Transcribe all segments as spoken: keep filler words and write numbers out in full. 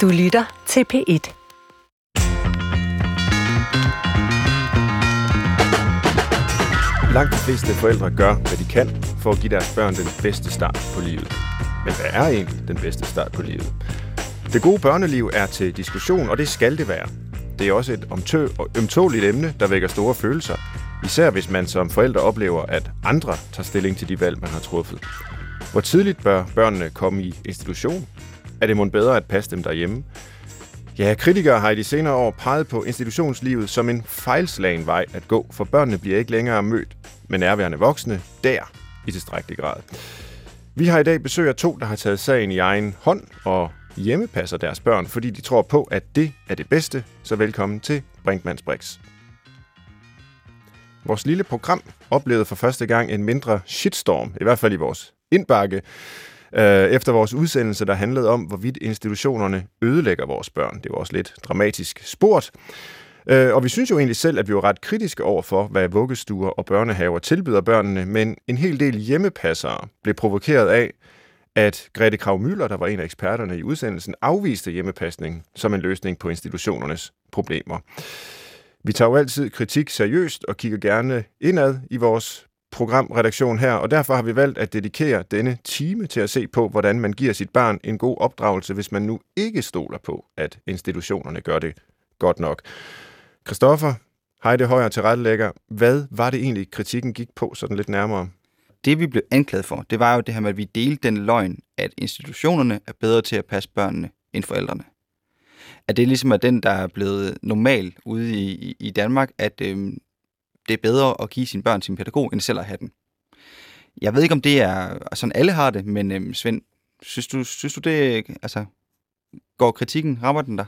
Du lytter til P et. Langt de fleste forældre gør, hvad de kan, for at give deres børn den bedste start på livet. Men hvad er egentlig den bedste start på livet? Det gode børneliv er til diskussion, og det skal det være. Det er også et omtø- og ømtåligt emne, der vækker store følelser. Især hvis man som forældre oplever, at andre tager stilling til de valg, man har truffet. Hvor tidligt bør børnene komme i institution? Er det mon bedre at passe dem derhjemme? Ja, kritikere har i de senere år peget på institutionslivet som en fejlslagen vej at gå, for børnene bliver ikke længere mødt med nærværende voksne der i tilstrækkelig grad. Vi har i dag besøg af to, der har taget sagen i egen hånd og hjemmepasser deres børn, fordi de tror på, at det er det bedste. Så velkommen til Brinkmanns Brix. Vores lille program oplevede for første gang en mindre shitstorm, i hvert fald i vores indbakke, efter vores udsendelse, der handlede om, hvorvidt institutionerne ødelægger vores børn. Det var også lidt dramatisk spurgt. Og vi synes jo egentlig selv, at vi var ret kritiske over for, hvad vuggestuer og børnehaver tilbyder børnene, men en hel del hjemmepassere blev provokeret af, at Grethe Kragh-Møller, der var en af eksperterne i udsendelsen, afviste hjemmepasning som en løsning på institutionernes problemer. Vi tager jo altid kritik seriøst og kigger gerne indad i vores programredaktion her, og derfor har vi valgt at dedikere denne time til at se på, hvordan man giver sit barn en god opdragelse, hvis man nu ikke stoler på, at institutionerne gør det godt nok. Christoffer Heidehøjer, tilrettelægger, hvad var det egentlig, kritikken gik på sådan lidt nærmere? Det vi blev anklaget for, det var jo det her med, at vi delte den løgn, at institutionerne er bedre til at passe børnene end forældrene. At det ligesom er den, der er blevet normal ude i, i Danmark, at øhm, det er bedre at give sine børn sin pædagog, end selv at have den. Jeg ved ikke, om det er sådan, alle har det, men øhm, Svend, synes du, synes du det, altså, går kritikken, rammer den der?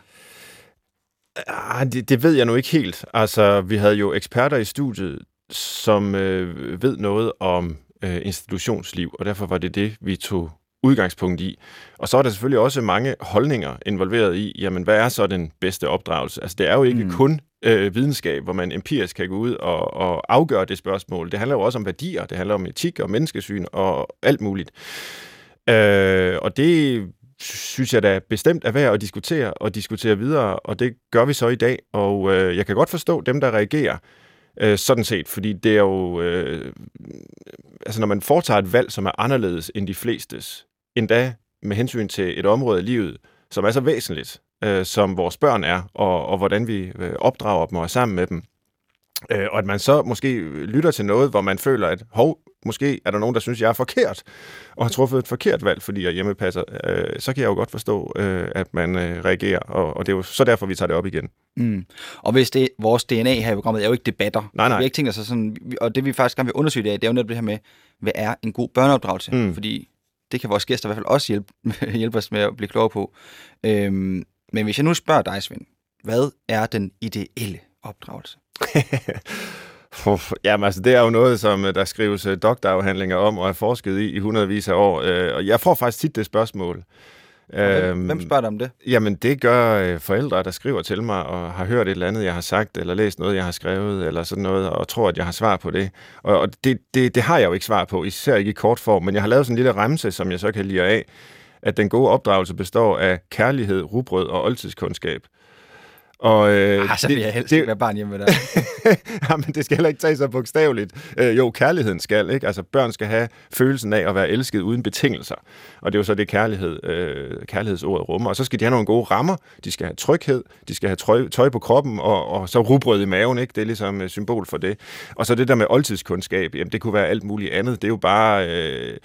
Ah, det, det ved jeg nu ikke helt. Altså, vi havde jo eksperter i studiet, som øh, ved noget om øh, institutionsliv, og derfor var det det, vi tog udgangspunkt i. Og så er der selvfølgelig også mange holdninger involveret i, jamen hvad er så den bedste opdragelse? Altså det er jo ikke mm. kun øh, videnskab, hvor man empirisk kan gå ud og, og afgøre det spørgsmål. Det handler jo også om værdier, det handler om etik og menneskesyn og alt muligt. Øh, og det synes jeg da bestemt er værd at diskutere og diskutere videre, og det gør vi så i dag. Og øh, jeg kan godt forstå dem, der reagerer øh, sådan set, fordi det er jo... Øh, altså når man foretager et valg, som er anderledes end de flestes, endda med hensyn til et område i livet, som er så væsentligt, øh, som vores børn er, og, og hvordan vi opdrager dem og er sammen med dem. Øh, og at man så måske lytter til noget, hvor man føler, at hov, måske er der nogen, der synes, jeg er forkert, og har truffet et forkert valg, fordi jeg hjemmepasser, øh, så kan jeg jo godt forstå, øh, at man øh, reagerer, og, og det er jo så derfor, vi tager det op igen. Mm. Og hvis det vores D N A her i programmet er jo ikke debatter, nej, nej. Vi har ikke tænkt os sådan, og det vi faktisk gerne vil undersøge det af, det er jo netop det her med, hvad er en god børneopdragelse, mm. fordi det kan vores gæster i hvert fald også hjælpe, hjælpe os med at blive klogere på. Øhm, men hvis jeg nu spørger dig, Svend, hvad er den ideelle opdragelse? Jamen altså, det er jo noget, som der skrives doktorafhandlinger om og er forsket i i hundredvis af år, og jeg får faktisk tit det spørgsmål. Okay. Øhm, Hvem spørger dig om det? Jamen det gør forældre, der skriver til mig og har hørt et eller andet, jeg har sagt, eller læst noget, jeg har skrevet, eller sådan noget, og tror, at jeg har svar på det. Og, og det, det, det har jeg jo ikke svar på, især ikke i kort form, men jeg har lavet sådan en lille remse, som jeg så kan lide af, at den gode opdragelse består af kærlighed, rugbrød og oldtidskundskab. Og, øh, Arh, så vil det, jeg helst det, ikke være barn hjemme med dig. Jamen, det skal heller ikke tage så bogstaveligt. Øh, jo, kærligheden skal, ikke? Altså, børn skal have følelsen af at være elsket uden betingelser. Og det er jo så det kærlighed, øh, kærlighedsordet rummer. Og så skal de have nogle gode rammer. De skal have tryghed. De skal have tøj, tøj på kroppen og, og så rugbrød i maven, ikke? Det er ligesom et symbol for det. Og så det der med oldtidskundskab, jamen, det kunne være alt muligt andet. Det er jo bare øh,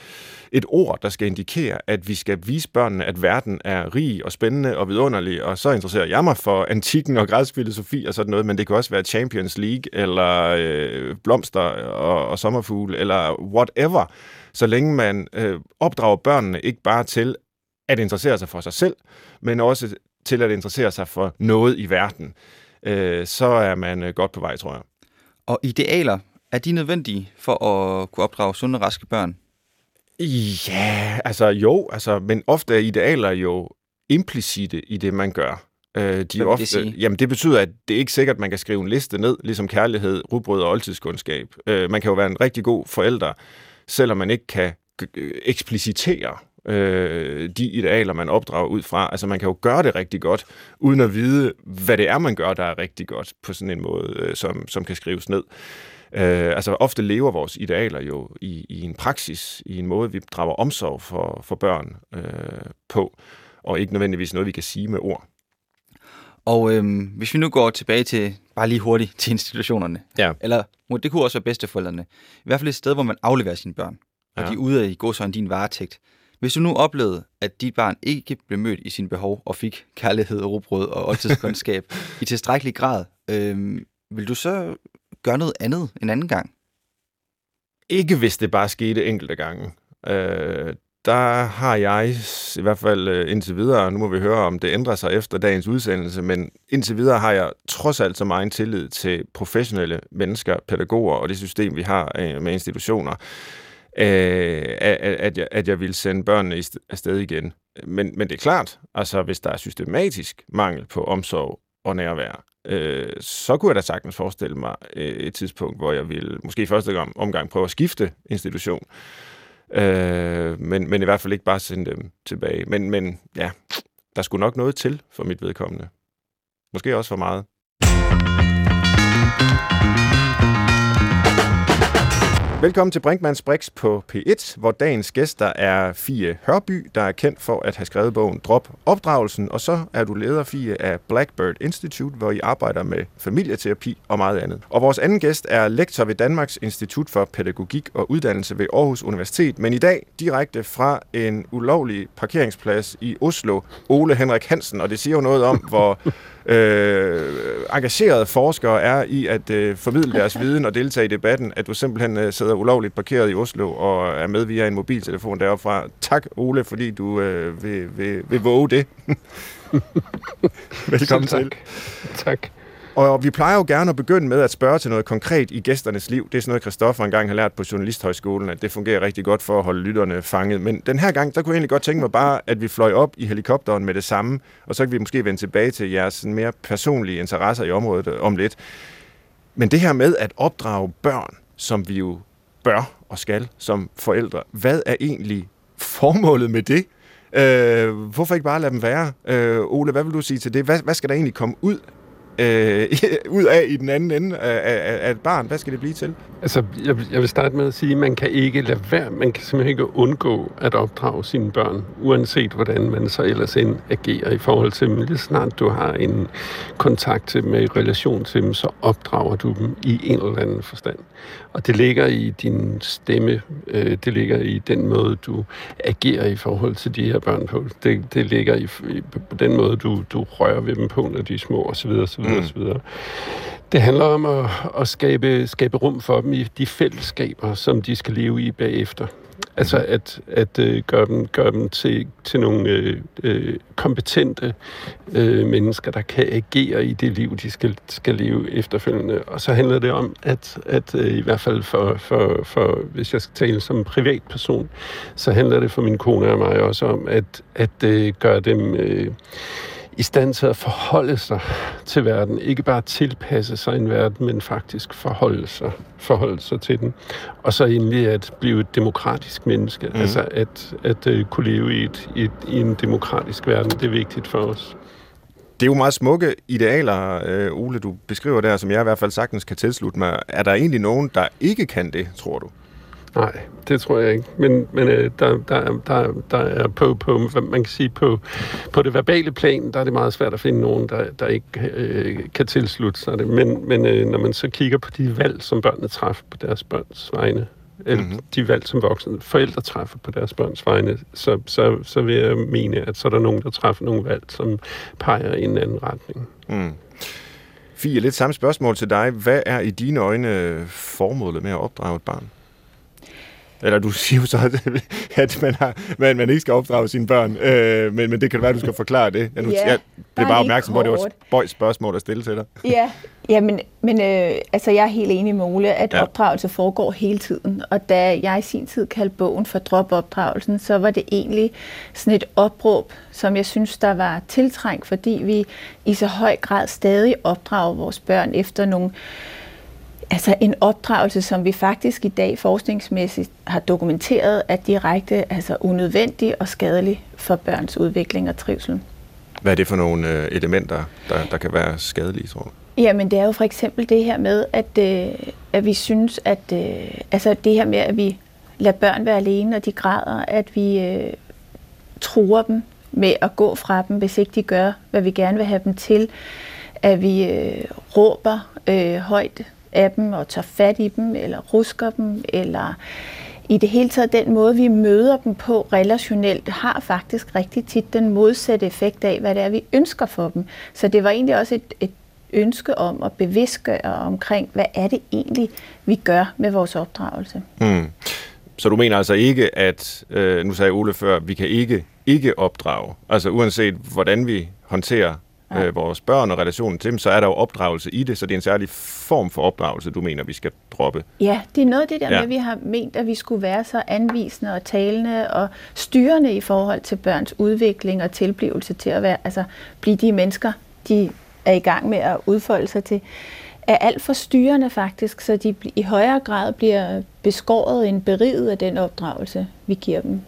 et ord, der skal indikere, at vi skal vise børnene, at verden er rig og spændende og vidunderlig. Og så interesserer jeg mig for antik og græsfilosofi og sådan noget, men det kan også være Champions League, eller øh, blomster og, og sommerfugle, eller whatever, så længe man øh, opdrager børnene ikke bare til at interessere sig for sig selv, men også til at interessere sig for noget i verden, øh, så er man øh, godt på vej, tror jeg. Og idealer, er de nødvendige for at kunne opdrage sunde og raske børn? Ja, altså jo, altså, men ofte er idealer jo implicite i det, man gør. Øh, de ofte, det jamen det betyder, at det er ikke sikkert, at man kan skrive en liste ned, ligesom kærlighed, rugbrød og oldtidskundskab. Øh, man kan jo være en rigtig god forælder, selvom man ikke kan g- eksplicitere øh, de idealer, man opdrager ud fra. Altså, man kan jo gøre det rigtig godt, uden at vide, hvad det er, man gør, der er rigtig godt, på sådan en måde, øh, som, som kan skrives ned. Øh, altså, ofte lever vores idealer jo i, i en praksis, i en måde, vi drager omsorg for, for børn øh, på, og ikke nødvendigvis noget, vi kan sige med ord. Og øhm, hvis vi nu går tilbage til, bare lige hurtigt, til institutionerne, ja. Eller det kunne også være bedsteforældrene, i hvert fald et sted, hvor man afleverer sine børn, og ja. De er ude i gåsøjne din varetægt. Hvis du nu oplevede, at dit barn ikke blev mødt i sine behov og fik kærlighed, rugbrød og oldtidskundskab i tilstrækkelig grad, øhm, vil du så gøre noget andet en anden gang? Ikke hvis det bare skete enkelte gange. Øh, Der har jeg, i hvert fald indtil videre, nu må vi høre, om det ændrer sig efter dagens udsendelse, men indtil videre har jeg trods alt så meget tillid til professionelle mennesker, pædagoger og det system, vi har med institutioner, at jeg, at jeg vil sende børnene afsted igen. Men, men det er klart, altså hvis der er systematisk mangel på omsorg og nærvær, Øh, så kunne jeg da sagtens forestille mig et tidspunkt, hvor jeg ville måske i første omgang prøve at skifte institution. Øh, men, men i hvert fald ikke bare sende dem tilbage. Men, men ja, der skulle nok noget til for mit vedkommende. Måske også for meget. Velkommen til Brinkmanns Brix på P et, hvor dagens gæster er Fie Hørby, der er kendt for at have skrevet bogen Drop Opdragelsen, og så er du leder, Fie, af Blackbird Institute, hvor I arbejder med familieterapi og meget andet. Og vores anden gæst er lektor ved Danmarks Institut for Pædagogik og Uddannelse ved Aarhus Universitet, men i dag direkte fra en ulovlig parkeringsplads i Oslo, Ole Henrik Hansen, og det siger jo noget om, hvor øh, engagerede forskere er i at øh, formidle deres viden og deltage i debatten, at du simpelthen øh, sidder ulovligt parkeret i Oslo og er med via en mobiltelefon deroppe fra. Tak, Ole, fordi du øh, vil, vil, vil våge det. Velkommen tak. til. Tak. Og vi plejer jo gerne at begynde med at spørge til noget konkret i gæsternes liv. Det er sådan noget, Christoffer engang har lært på Journalisthøjskolen, at det fungerer rigtig godt for at holde lytterne fanget. Men den her gang, der kunne jeg egentlig godt tænke mig bare, at vi fløj op i helikopteren med det samme, og så kan vi måske vende tilbage til jeres mere personlige interesser i området om lidt. Men det her med at opdrage børn, som vi jo bør og skal som forældre. Hvad er egentlig formålet med det? Øh, hvorfor ikke bare lade dem være? Øh, Ole, hvad vil du sige til det? Hvad, hvad skal der egentlig komme ud, øh, ud af i den anden ende af, af et barn? Hvad skal det blive til? Altså, jeg, jeg vil starte med at sige, at man kan ikke lade være. Man kan simpelthen ikke undgå at opdrage sine børn, uanset hvordan man så ellers end agerer i forhold til dem. Lige snart du har en kontakt til dem, i relation til dem, så opdrager du dem i en eller anden forstand. Og det ligger i din stemme, øh, det ligger i den måde, du agerer i forhold til de her børn på. Det, det ligger i, i på den måde, du, du rører ved dem på, når de er små, osv. osv., mm. osv. Det handler om at, at skabe, skabe rum for dem i de fællesskaber, som de skal leve i bagefter. Altså at, at øh, gøre dem, gøre dem til, til nogle øh, øh, kompetente øh, mennesker, der kan agere i det liv, de skal, skal leve efterfølgende. Og så handler det om, at, at øh, i hvert fald for, for, for, hvis jeg skal tale som en privatperson, så handler det for min kone og mig også om, at, at øh, gøre dem Øh, i stand til at forholde sig til verden. Ikke bare tilpasse sig en verden, men faktisk forholde sig, forholde sig til den. Og så endelig at blive et demokratisk menneske. Mm. Altså at, at uh, kunne leve i, et, et, i en demokratisk verden, det er vigtigt for os. Det er jo meget smukke idealer, øh, Ole, du beskriver der, som jeg i hvert fald sagtens kan tilslutte mig. Er der egentlig nogen, der ikke kan det, tror du? Nej, det tror jeg ikke. Men, men øh, der, der, der, der er på, på, man kan sige, på, på det verbale plan, der er det meget svært at finde nogen, der, der ikke øh, kan tilslutte sig det. Men, men øh, når man så kigger på de valg, som børnene træffer på deres børns vegne, eller mm-hmm. de valg, som voksne forældre træffer på deres børns vegne, så, så, så vil jeg mene, at så er der nogen, der træffer nogle valg, som peger i en anden retning. Mm. Fie, lidt samme spørgsmål til dig. Hvad er i dine øjne formålet med at opdrage et barn? Eller du siger jo så, at man, har, man, man ikke skal opdrage sine børn, øh, men, men det kan det være, at du skal forklare det. Jeg, nu, ja, jeg blev bare opmærksom på, at det var et spøjst spørgsmål at stille til dig. Ja, ja men, men øh, altså, jeg er helt enig med Ole, at ja. opdragelse foregår hele tiden. Og da jeg i sin tid kaldte bogen for Drop Opdragelsen, så var det egentlig sådan et opråb, som jeg synes, der var tiltrængt, fordi vi i så høj grad stadig opdrager vores børn efter nogle Altså en opdragelse, som vi faktisk i dag forskningsmæssigt har dokumenteret, er direkte altså unødvendig og skadelig for børns udvikling og trivsel. Hvad er det for nogle elementer, der, der kan være skadelige, tror du? Jamen det er jo for eksempel det her med, at, øh, at vi synes, at øh, altså det her med, at vi lader børn være alene, og de græder, at vi øh, truer dem med at gå fra dem, hvis ikke de gør, hvad vi gerne vil have dem til, at vi øh, råber øh, højt af dem og tager fat i dem, eller rusker dem, eller i det hele taget den måde, vi møder dem på relationelt, har faktisk rigtig tit den modsatte effekt af, hvad det er, vi ønsker for dem. Så det var egentlig også et, et ønske om at bevidstgøre omkring, hvad er det egentlig, vi gør med vores opdragelse. Hmm. Så du mener altså ikke, at, øh, nu sagde Ole før, vi kan ikke, ikke opdrage, altså uanset hvordan vi håndterer Øh, vores børn og relationen til dem, så er der jo opdragelse i det, så det er en særlig form for opdragelse, du mener, vi skal droppe. Ja, det er noget af det der ja. med, at vi har ment, at vi skulle være så anvisende og talende og styrende i forhold til børns udvikling og tilblivelse til at være, altså blive de mennesker, de er i gang med at udfolde sig til, er alt for styrende faktisk, så de i højere grad bliver beskåret end beriget af den opdragelse, vi giver dem.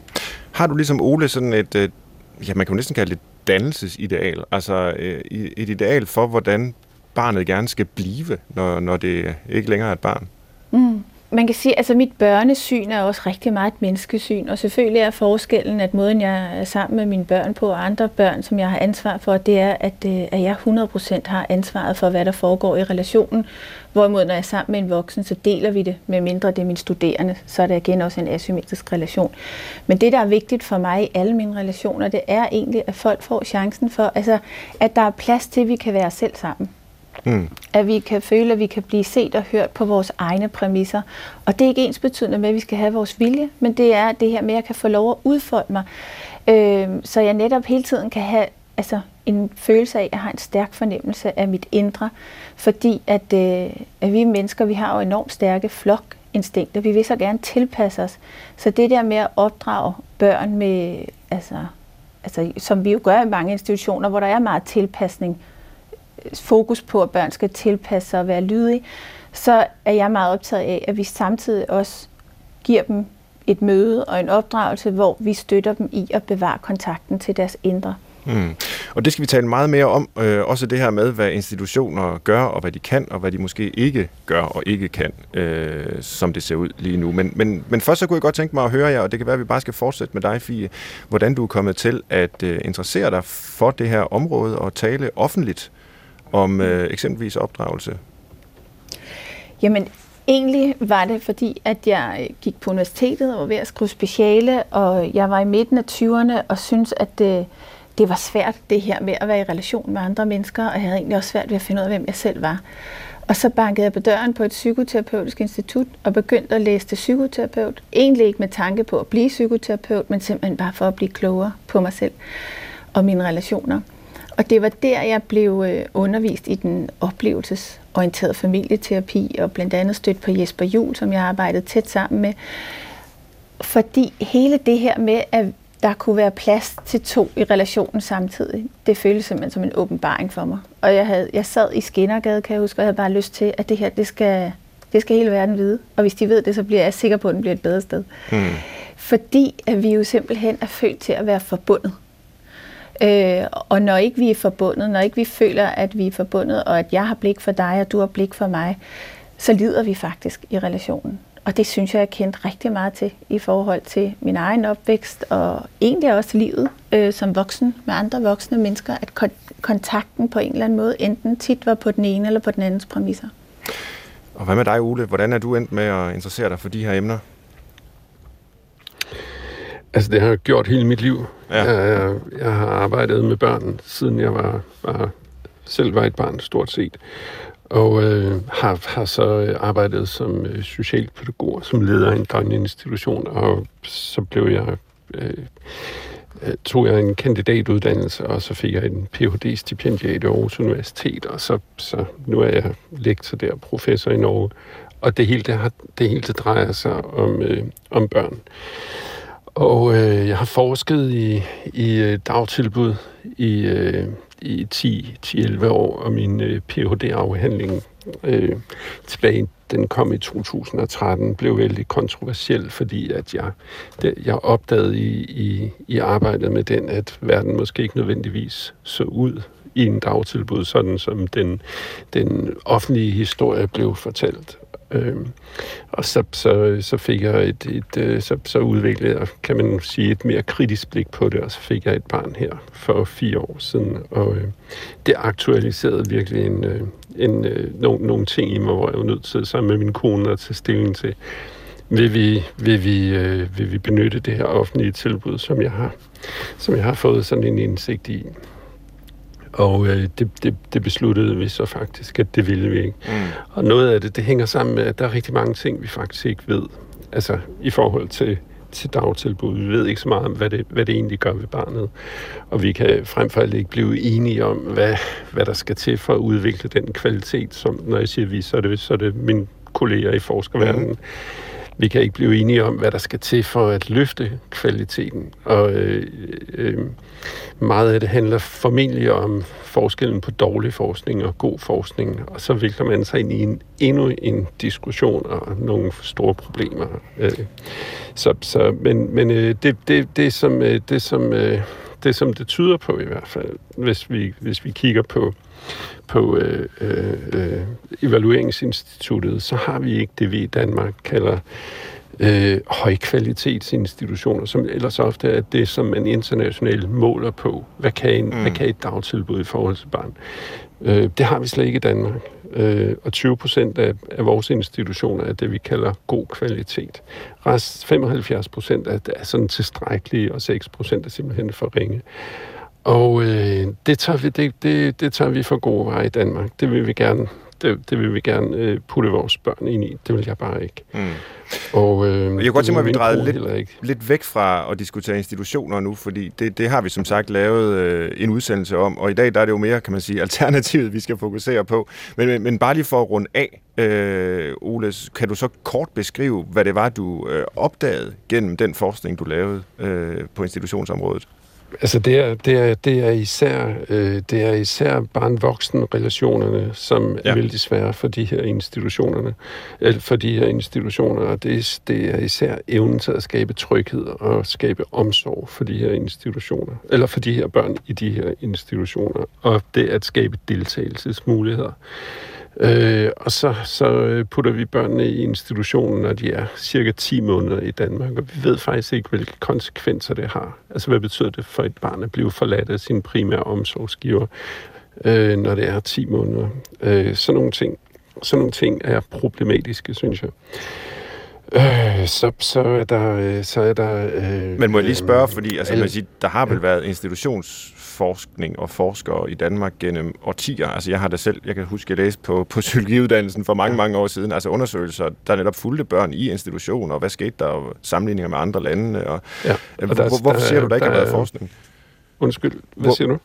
Har du ligesom Ole sådan et, øh, ja man kan jo næsten kalde det dannelsesideal, altså et ideal for, hvordan barnet gerne skal blive, når, når det ikke længere er et barn? Mm. Man kan sige, altså mit børnesyn er også rigtig meget et menneskesyn, og selvfølgelig er forskellen, at måden jeg er sammen med mine børn på, og andre børn, som jeg har ansvar for, det er, at, at jeg hundrede procent har ansvaret for, hvad der foregår i relationen, hvorimod når jeg er sammen med en voksen, så deler vi det, med mindre det er mine studerende, så er det igen også en asymmetrisk relation. Men det, der er vigtigt for mig i alle mine relationer, det er egentlig, at folk får chancen for, altså, at der er plads til, at vi kan være os selv sammen. Mm. At vi kan føle, at vi kan blive set og hørt på vores egne præmisser. Og det er ikke ensbetydende med, at vi skal have vores vilje, men det er det her med, at jeg kan få lov at udfolde mig. Øh, så jeg netop hele tiden kan have altså, en følelse af, at jeg har en stærk fornemmelse af mit indre. Fordi at, øh, at vi mennesker, vi har jo enormt stærke flokinstinkter. Vi vil så gerne tilpasse os. Så det der med at opdrage børn med, altså, altså, som vi jo gør i mange institutioner, hvor der er meget tilpasning, fokus på, at børn skal tilpasse sig og være lydige, så er jeg meget optaget af, at vi samtidig også giver dem et møde og en opdragelse, hvor vi støtter dem i at bevare kontakten til deres indre. Mm. Og det skal vi tale meget mere om, øh, også det her med, hvad institutioner gør, og hvad de kan, og hvad de måske ikke gør og ikke kan, øh, som det ser ud lige nu. Men, men, men først så kunne jeg godt tænke mig at høre jer, og det kan være, at vi bare skal fortsætte med dig, Fie, hvordan du er kommet til at øh, interessere dig for det her område og tale offentligt om øh, eksempelvis opdragelse? Jamen, egentlig var det, fordi at jeg gik på universitetet og var ved at skrive speciale, og jeg var i midten af tyverne og syntes, at øh, det var svært, det her med at være i relation med andre mennesker, og jeg havde egentlig også svært ved at finde ud af, hvem jeg selv var. Og så bankede jeg på døren på et psykoterapeutisk institut og begyndte at læse til psykoterapeut. Egentlig ikke med tanke på at blive psykoterapeut, men simpelthen bare for at blive klogere på mig selv og mine relationer. Og det var der, jeg blev undervist i den oplevelsesorienterede familieterapi, og blandt andet stødt på Jesper Juhl, som jeg arbejdede tæt sammen med. Fordi hele det her med, at der kunne være plads til to i relationen samtidig, det føltes simpelthen som en åbenbaring for mig. Og jeg, havde, jeg sad i Skindergade, kan jeg huske, og jeg havde bare lyst til, at det her, det skal, det skal hele verden vide. Og hvis de ved det, så bliver jeg sikker på, at den bliver et bedre sted. Mm. Fordi at vi jo simpelthen er født til at være forbundet. Øh, og når ikke vi er forbundet, når ikke vi føler, at vi er forbundet, og at jeg har blik for dig, og du har blik for mig, så lider vi faktisk i relationen. Og det synes jeg, jeg kendte rigtig meget til i forhold til min egen opvækst, og egentlig også livet øh, som voksen med andre voksne mennesker, at kon- kontakten på en eller anden måde enten tit var på den ene eller på den andens præmisser. Og hvad med dig, Ole? Hvordan er du endt med at interessere dig for de her emner? Altså, det har jeg gjort hele mit liv. Ja. Jeg, jeg har arbejdet med børn, siden jeg var, var selv var et barn, stort set. Og øh, har, har så arbejdet som øh, socialpædagog, som leder af en døgninstitution. Og så blev jeg, øh, tog jeg en kandidatuddannelse, og så fik jeg en P H D-stipendiat i Aarhus Universitet. Og så, så nu er jeg lektor der, professor i Norge. Og det hele, det har, det hele det drejer sig om, øh, om børn. Og øh, jeg har forsket i, i dagtilbud i, øh, i ti til elleve år, og min øh, P H D-afhandling øh, tilbage, den kom i to tusind og tretten, blev vældig kontroversiel, fordi at jeg, det, jeg opdagede i, i, i arbejdet med den, at verden måske ikke nødvendigvis så ud i en dagtilbud, sådan som den, den offentlige historie blev fortalt. Øhm, og så, så, så fik jeg et, et, et så, så udviklede jeg, kan man sige, et mere kritisk blik på det, og så fik jeg et barn her for fire år siden, og øh, det aktualiserede virkelig en, øh, en, øh, nogle, nogle ting i mig, hvor jeg var nødt til sammen med min kone at tage stilling til, vil vi, vil, vi, øh, vil vi benytte det her offentlige tilbud, som jeg har, som jeg har fået sådan en indsigt i. Og øh, det, det, det besluttede vi så faktisk, at det ville vi ikke. Mm. Og noget af det, det hænger sammen med, at der er rigtig mange ting, vi faktisk ikke ved. Altså i forhold til, til dagtilbud. Vi ved ikke så meget om, hvad det, hvad det egentlig gør ved barnet. Og vi kan frem for alt ikke blive enige om, hvad, hvad der skal til for at udvikle den kvalitet, som når jeg siger vi, så er det, så er det mine kolleger i forskerverdenen. Mm. Vi kan ikke blive enige om, hvad der skal til for at løfte kvaliteten. Og øh, øh, meget af det handler formentlig om forskellen på dårlig forskning og god forskning. Og så vikler man sig ind i en, endnu en diskussion og nogle store problemer. Øh, så, så, men men øh, det, det, det, som, øh, det, som, øh, det, som det tyder på i hvert fald, hvis vi, hvis vi kigger på på øh, øh, evalueringsinstituttet, så har vi ikke det, vi i Danmark kalder øh, højkvalitetsinstitutioner, som ellers ofte er det, som man internationalt måler på. Hvad kan, en, mm. hvad kan et dagtilbud i forhold til barn? Øh, det har vi slet ikke i Danmark. Øh, og tyve procent af, af vores institutioner er det, vi kalder god kvalitet. Rest femoghalvfjerds procent er, er sådan tilstrækkelige, og seks procent er simpelthen for ringe. Og øh, det, tager vi, det, det, det tager vi for gode varer i Danmark. Det vil vi gerne, det, det vil vi gerne øh, putte vores børn ind i. Det vil jeg bare ikke. Mm. Og, øh, jeg kunne godt tænke mig, at vi drejede lidt, lidt væk fra at diskutere institutioner nu, fordi det, det har vi som sagt lavet øh, en udsendelse om, og i dag der er det jo mere, kan man sige, alternativet, vi skal fokusere på. Men, men, men bare lige for at runde af, øh, Ole, kan du så kort beskrive, hvad det var, du øh, opdagede gennem den forskning, du lavede øh, på institutionsområdet? Altså det er, det er, det er især, øh, det er især barn-voksen-relationerne, som ja. er vældig svære for de her institutionerne, eller for de her institutioner, og det, det er især evnen til at skabe tryghed og skabe omsorg for de her institutioner, eller for de her børn i de her institutioner, og det at skabe deltagelsesmuligheder. Øh, og så, så putter vi børnene i institutionen, når de er cirka ti måneder i Danmark, og vi ved faktisk ikke, hvilke konsekvenser det har. Altså, hvad betyder det for et barn at blive forladt af sin primære omsorgsgiver, øh, når det er ti måneder? Øh, sådan nogle ting, sådan nogle ting er problematiske, synes jeg. Øh, så, så er der... Så er der øh, Men må jeg lige spørge, fordi altså, man siger, der har vel været institutionsforskning og forskere i Danmark gennem årtier. Altså, jeg har da selv, jeg kan huske, at jeg læste på, på psykologiuddannelsen for mange, mange år siden, altså undersøgelser, der netop fulgte børn i institutioner, og hvad skete der, og sammenligninger med andre lande. Og, ja, og der, hvor, hvorfor siger du, der ikke der, har været forskning? Undskyld, hvad hvor, siger du?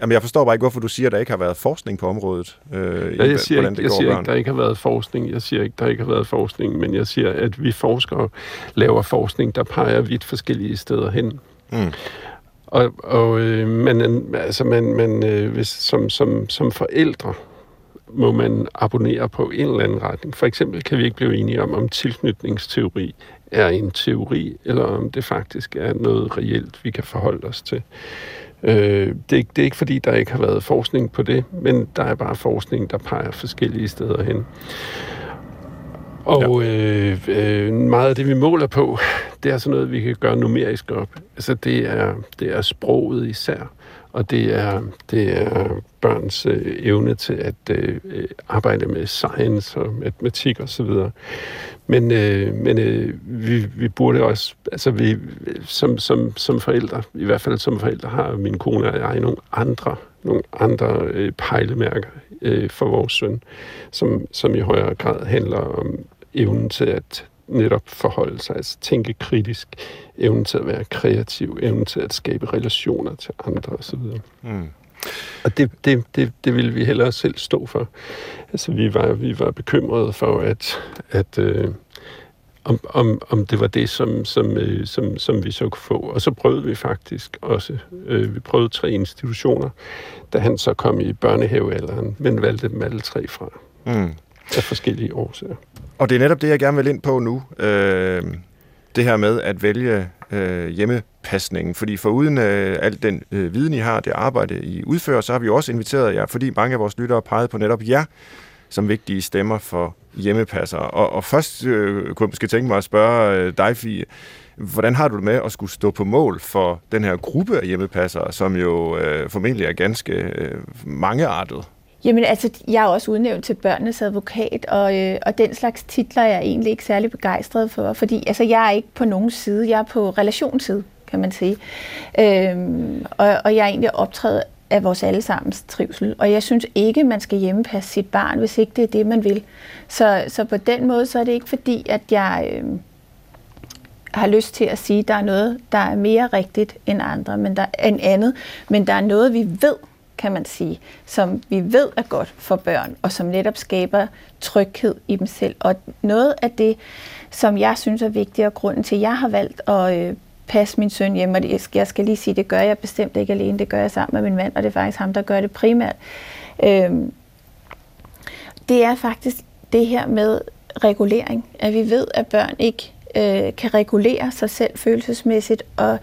Jamen, jeg forstår bare ikke, hvorfor du siger, at der ikke har været forskning på området. Øh, ja, jeg siger, ikke, jeg siger ikke, der ikke har været forskning. Jeg siger ikke, der ikke har været forskning, men jeg siger, at vi forskere laver forskning, der peger vidt forskellige steder hen. Mm. Og, og øh, man, altså, man, man, øh, hvis, som, som, som forældre må man abonnere på en eller anden retning. For eksempel kan vi ikke blive enige om, om tilknytningsteori er en teori, eller om det faktisk er noget reelt, vi kan forholde os til. Øh, det, er ikke, det er ikke fordi, der ikke har været forskning på det, men der er bare forskning, der peger forskellige steder hen. Og ja. øh, øh, meget af det, vi måler på, det er sådan noget, vi kan gøre numerisk op. Altså det er, det er sproget især, og det er, det er børns øh, evne til at øh, arbejde med science og matematik osv. Men, øh, men øh, vi, vi burde også, altså vi, som, som, som forældre, i hvert fald som forældre, har min kone og jeg nogle andre, nogle andre øh, pejlemærker øh, for vores søn, som, som i højere grad handler om evnen til at netop forholde sig, altså tænke kritisk, evnen til at være kreativ, evnen til at skabe relationer til andre osv. Mm. Og det, det, det, det ville vi hellere selv stå for. Altså vi var, vi var bekymrede for, at, at øh, om, om, om det var det, som, som, øh, som, som vi så kunne få. Og så prøvede vi faktisk også. Øh, vi prøvede tre institutioner, da han så kom i børnehavealderen, men valgte dem alle tre fra. Mm. af forskellige årsager. Og det er netop det, jeg gerne vil ind på nu. Øh, det her med at vælge øh, hjemmepasningen. Fordi foruden øh, al den øh, viden, I har, det arbejde, I udfører, så har vi også inviteret jer, fordi mange af vores lyttere pegede på netop jer som vigtige stemmer for hjemmepassere. Og, og først øh, kunne jeg måske tænke mig at spørge øh, dig, Fie, hvordan har du det med at skulle stå på mål for den her gruppe af hjemmepassere, som jo øh, formentlig er ganske øh, mangeartet? Jamen altså, jeg er også udnævnt til børnenes advokat, og, øh, og den slags titler er jeg egentlig ikke særlig begejstret for, fordi altså, jeg er ikke på nogen side, jeg er på relationsside, kan man sige. Øhm, og, og jeg er egentlig optrædet af vores allesammens trivsel, og jeg synes ikke, man skal hjemmepasse sit barn, hvis ikke det er det, man vil. Så, så på den måde, så er det ikke fordi, at jeg øh, har lyst til at sige, at der er noget, der er mere rigtigt end andre, men der, end andet, men der er noget, vi ved, kan man sige, som vi ved er godt for børn, og som netop skaber tryghed i dem selv. Og noget af det, som jeg synes er vigtigt, og grunden til, at jeg har valgt at øh, passe min søn hjemme, og det, jeg skal lige sige, det gør jeg bestemt ikke alene, det gør jeg sammen med min mand, og det er faktisk ham, der gør det primært. Øhm, det er faktisk det her med regulering, at vi ved, at børn ikke øh, kan regulere sig selv følelsesmæssigt, og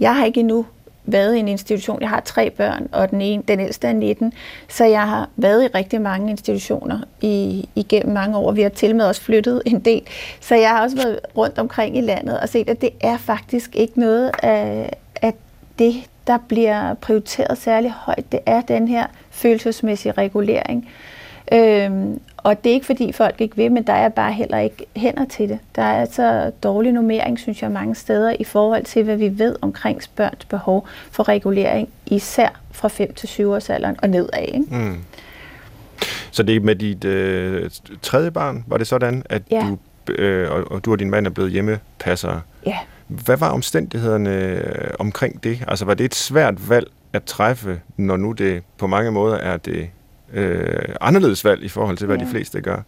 jeg har ikke endnu været i en institution. Jeg har tre børn, og den, ene, den ældste er nitten, så jeg har været i rigtig mange institutioner i, igennem mange år. Vi har til med også flyttet en del, så jeg har også været rundt omkring i landet og set, at det er faktisk ikke noget af, af det, der bliver prioriteret særlig højt. Det er den her følelsesmæssige regulering. Øhm, og det er ikke fordi folk ikke vil, men der er bare heller ikke hænder til det. Der er altså dårlig normering, synes jeg, mange steder i forhold til, hvad vi ved omkring børns behov for regulering, især fra fem til syv års alderen og nedad, ikke? Mm. Så det er med dit øh, tredje barn, var det sådan, at ja. du, øh, og, og du og din mand er blevet hjemmepassere. Ja. Hvad var omstændighederne omkring det? Altså var det et svært valg at træffe, når nu det på mange måder er det Øh, anderledes valg i forhold til, hvad ja. de fleste gør?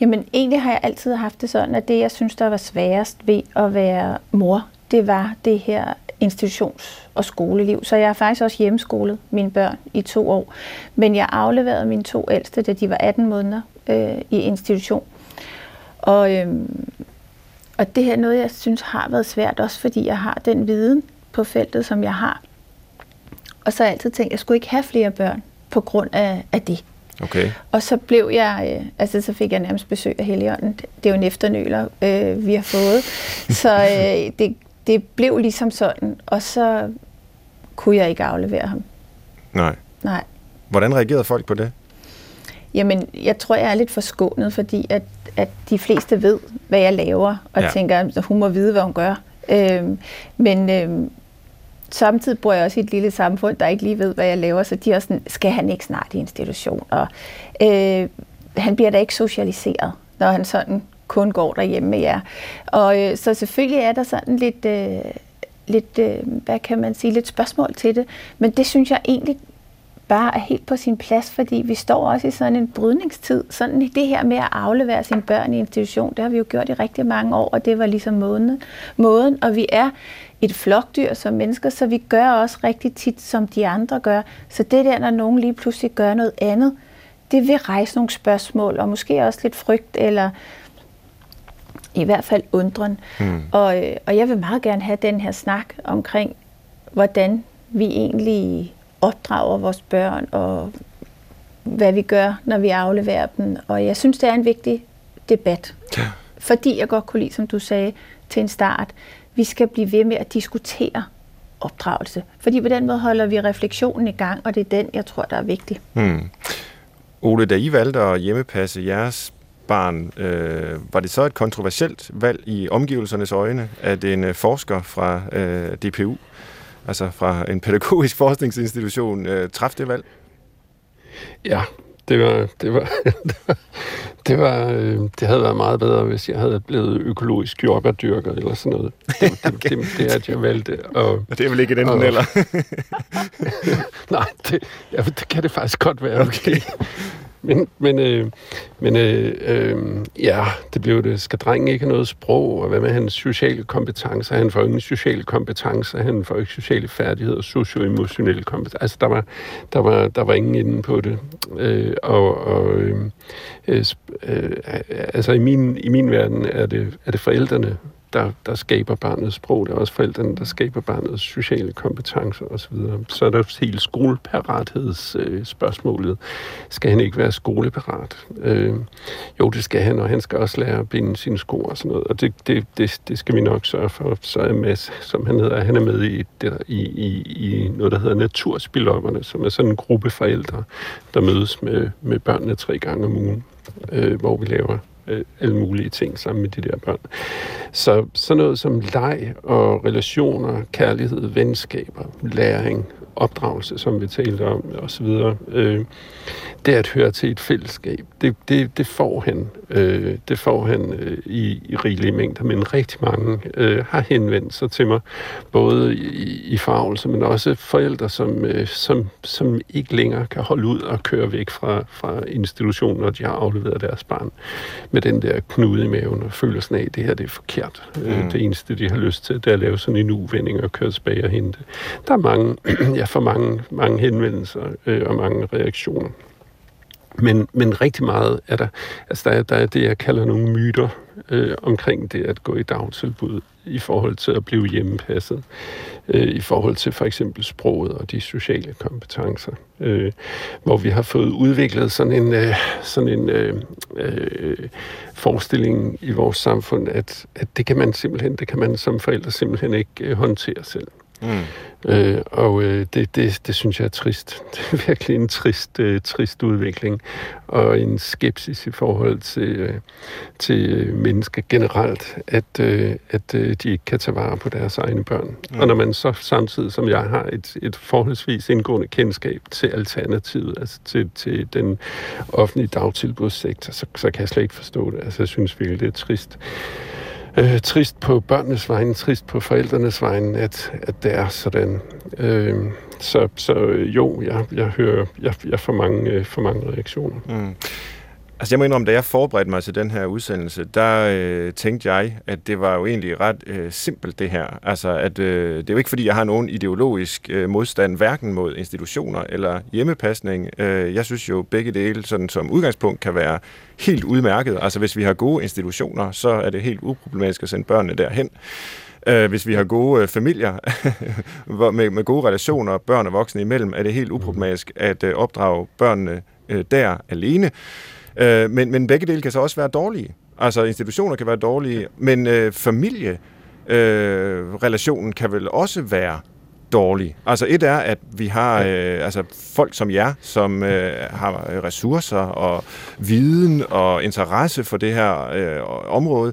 Jamen, egentlig har jeg altid haft det sådan, at det, jeg synes, der var sværest ved at være mor, det var det her institutions- og skoleliv. Så jeg har faktisk også hjemmeskolet mine børn i to år. Men jeg afleverede mine to ældste, da de var atten måneder øh, i institution. Og, øh, og det her er noget, jeg synes har været svært, også fordi jeg har den viden på feltet, som jeg har. Og så har jeg altid tænkt, at jeg skulle ikke have flere børn på grund af, af det. Okay. Og så blev jeg, øh, altså så fik jeg nærmest besøg af Helligånden. Det er jo en efternøler, øh, vi har fået. Så øh, det, det blev ligesom sådan, og så kunne jeg ikke aflevere ham. Nej. Nej. Hvordan reagerede folk på det? Jamen, jeg tror, jeg er lidt forskånet, fordi at, at de fleste ved, hvad jeg laver, og ja. tænker, at hun må vide, hvad hun gør. Øh, men øh, Samtidig bor jeg også i et lille samfund, der ikke lige ved, hvad jeg laver, så de er også sådan, skal han ikke snart i institution? Og, øh, han bliver da ikke socialiseret, når han sådan kun går derhjemme med jer. Og, øh, så selvfølgelig er der sådan lidt, øh, lidt øh, hvad kan man sige, lidt spørgsmål til det, men det synes jeg egentlig bare er helt på sin plads, fordi vi står også i sådan en brydningstid. Sådan det her med at aflevere sine børn i institution, det har vi jo gjort i rigtig mange år, og det var ligesom måden, måden og vi er et flokdyr som mennesker, så vi gør også rigtig tit, som de andre gør. Så det der, når nogen lige pludselig gør noget andet, det vil rejse nogle spørgsmål, og måske også lidt frygt, eller i hvert fald undren. Mm. Og, og jeg vil meget gerne have den her snak omkring, hvordan vi egentlig opdrager vores børn, og hvad vi gør, når vi afleverer dem. Og jeg synes, det er en vigtig debat. Ja. Fordi jeg godt kunne lide, som du sagde, til en start, vi skal blive ved med at diskutere opdragelse. Fordi på den måde holder vi refleksionen i gang, og det er den, jeg tror, der er vigtig. Hmm. Ole, da I valgte at hjemmepasse jeres barn, øh, var det så et kontroversielt valg i omgivelsernes øjne, at en forsker fra øh, D P U, altså fra en pædagogisk forskningsinstitution, øh, træffede det valg? Ja, det var... Det var Det, var, øh, det havde været meget bedre, hvis jeg havde blevet økologisk jordbærdyrker eller sådan noget. Det, okay. det, det, det er, at jeg valgte. Og, og det er vel ikke et enten og, eller? Nej, det, ja, det kan det faktisk godt være. Okay. Men, men, øh, men øh, øh, ja, det blev det. Skal drengen ikke have noget sprog? Og hvad med hans sociale kompetencer? Han får ingen sociale kompetencer. Han får ikke sociale færdigheder, socio-emotionelle kompetencer. Altså, der var, der var, der var ingen inde på det. Øh, og og øh, øh, øh, altså, i min, i min verden er det, er det forældrene, Der, der skaber barnets sprog. Det er også forældrene, der skaber barnets sociale kompetencer osv. Så er der hele skoleparathedsspørgsmålet. Øh, skal han ikke være skoleparat? Øh, jo, det skal han, og han skal også lære at binde sine sko og sådan noget. Og det, det, det, det skal vi nok sørge for. Så er Mads, som han hedder, han er med i, der, i, i, i noget, der hedder Naturspilommerne, som er sådan en gruppe forældre, der mødes med, med børnene tre gange om ugen, øh, hvor vi laver alle mulige ting sammen med de der børn. Så sådan noget som leg og relationer, kærlighed, venskaber, læring, opdragelse, som vi talte om, osv., øh, det at høre til et fællesskab, det, det, det får han, øh, det får han øh, i, i rigelige mængder, men rigtig mange øh, har henvendt sig til mig, både i, i forarvelse, men også forældre, som, øh, som, som ikke længere kan holde ud og køre væk fra, fra institutionen, når de har afleveret deres barn, med den der knude i maven og følelsen af, at det her det er forkert. Mm. Det eneste, de har lyst til, det er at lave sådan en uvending og køre tilbage og hente. Der er mange, ja, for mange, mange henvendelser øh, og mange reaktioner. Men, men rigtig meget er der, altså der er, der er det, jeg kalder nogle myter øh, omkring det at gå i dagtilbud i forhold til at blive hjemmepasset, øh, i forhold til for eksempel sproget og de sociale kompetencer, øh, hvor vi har fået udviklet sådan en, øh, sådan en øh, øh, forestilling i vores samfund, at, at det kan man simpelthen, det kan man som forældre simpelthen ikke øh, håndtere selv. Mm. Øh, og øh, det, det, det synes jeg er trist. Det er virkelig en trist, øh, trist udvikling og en skepsis i forhold til, øh, til mennesker generelt, at, øh, at øh, de ikke kan tage vare på deres egne børn. Mm. Og når man så samtidig som jeg har et, et forholdsvis indgående kendskab til alternativet, altså til, til den offentlige dagtilbudssektor, så, så kan jeg slet ikke forstå det. Altså jeg synes virkelig, det er trist. Øh, trist på børnenes vegne, trist på forældrenes vegne, at, at det er sådan. Øh, så, så jo, jeg, jeg hører, jeg, jeg får mange, øh, får mange reaktioner. Mm. Altså jeg må indrømme, da jeg forberedte mig til den her udsendelse, der øh, tænkte jeg, at det var jo egentlig ret øh, simpelt det her. Altså at øh, det er jo ikke fordi, jeg har nogen ideologisk øh, modstand, hverken mod institutioner eller hjemmepasning. Øh, jeg synes jo, begge dele sådan, som udgangspunkt kan være helt udmærket. Altså hvis vi har gode institutioner, så er det helt uproblematisk at sende børnene derhen. Hvis vi har gode familier med gode relationer, børn og voksne imellem, er det helt uproblematisk at opdrage børnene der alene. Men, men begge dele kan så også være dårlige. Altså institutioner kan være dårlige, men øh, familierelationen øh, kan vel også være dårlig. Altså et er, at vi har øh, altså folk som jer, som øh, har ressourcer og viden og interesse for det her øh, område,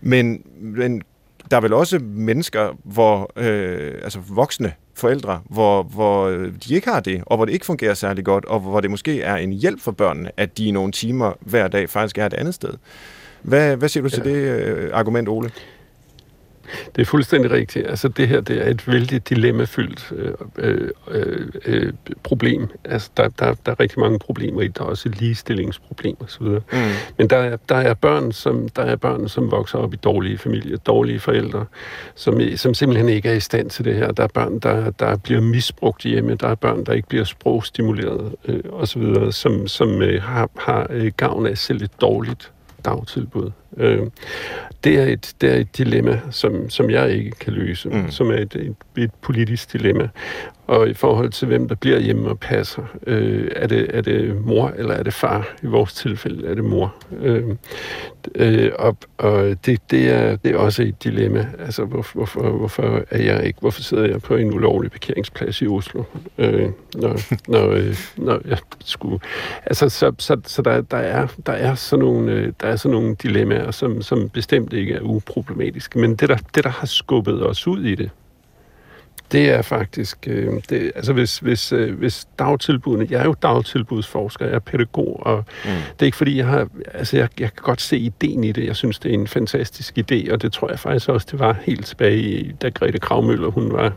men, men der er vel også mennesker, hvor øh, altså voksne forældre, hvor, hvor de ikke har det, og hvor det ikke fungerer særlig godt, og hvor det måske er en hjælp for børnene, at de i nogle timer hver dag faktisk er et andet sted. Hvad, hvad siger du til ja. det øh, argument, Ole? Det er fuldstændig rigtigt. Altså det her, det er et vældig dilemmafyldt øh, øh, øh, problem. Altså der, der, der er rigtig mange problemer i det. Der er også ligestillingsproblemer og så videre. Mm. Men der er, der er børn, som der er børn, som vokser op i dårlige familier, dårlige forældre, som, som simpelthen ikke er i stand til det her. Der er børn, der, der bliver misbrugt hjemme. Der er børn, der ikke bliver sprogstimuleret øh, og så videre, som, som øh, har, har øh, gavn af selv et dårligt dagtilbud. Øh, det, er et, det er et dilemma, som, som jeg ikke kan løse, mm. som er et, et, et politisk dilemma. Og i forhold til, hvem der bliver hjemme og passer, øh, er, det, er det mor eller er det far? I vores tilfælde er det mor. Øh, øh, og og det, det, er, det er også et dilemma. Altså, hvor, hvorfor, hvorfor er jeg ikke? Hvorfor sidder jeg på en ulovlig parkeringsplads i Oslo, øh, når, når, øh, når jeg skulle? Altså, så, så, så der, der, er, der er sådan nogle, der er sådan nogle dilemmaer, som, som bestemt ikke er uproblematiske. Men det der, det, der har skubbet os ud i det, det er faktisk, øh, det, altså hvis, hvis, øh, hvis dagtilbudene, jeg er jo dagtilbudsforsker, jeg er pædagog, og mm. det er ikke fordi, jeg har, altså jeg, jeg kan godt se ideen i det, jeg synes, det er en fantastisk idé, og det tror jeg faktisk også, det var helt tilbage i, da Grethe Kragh-Møller, hun var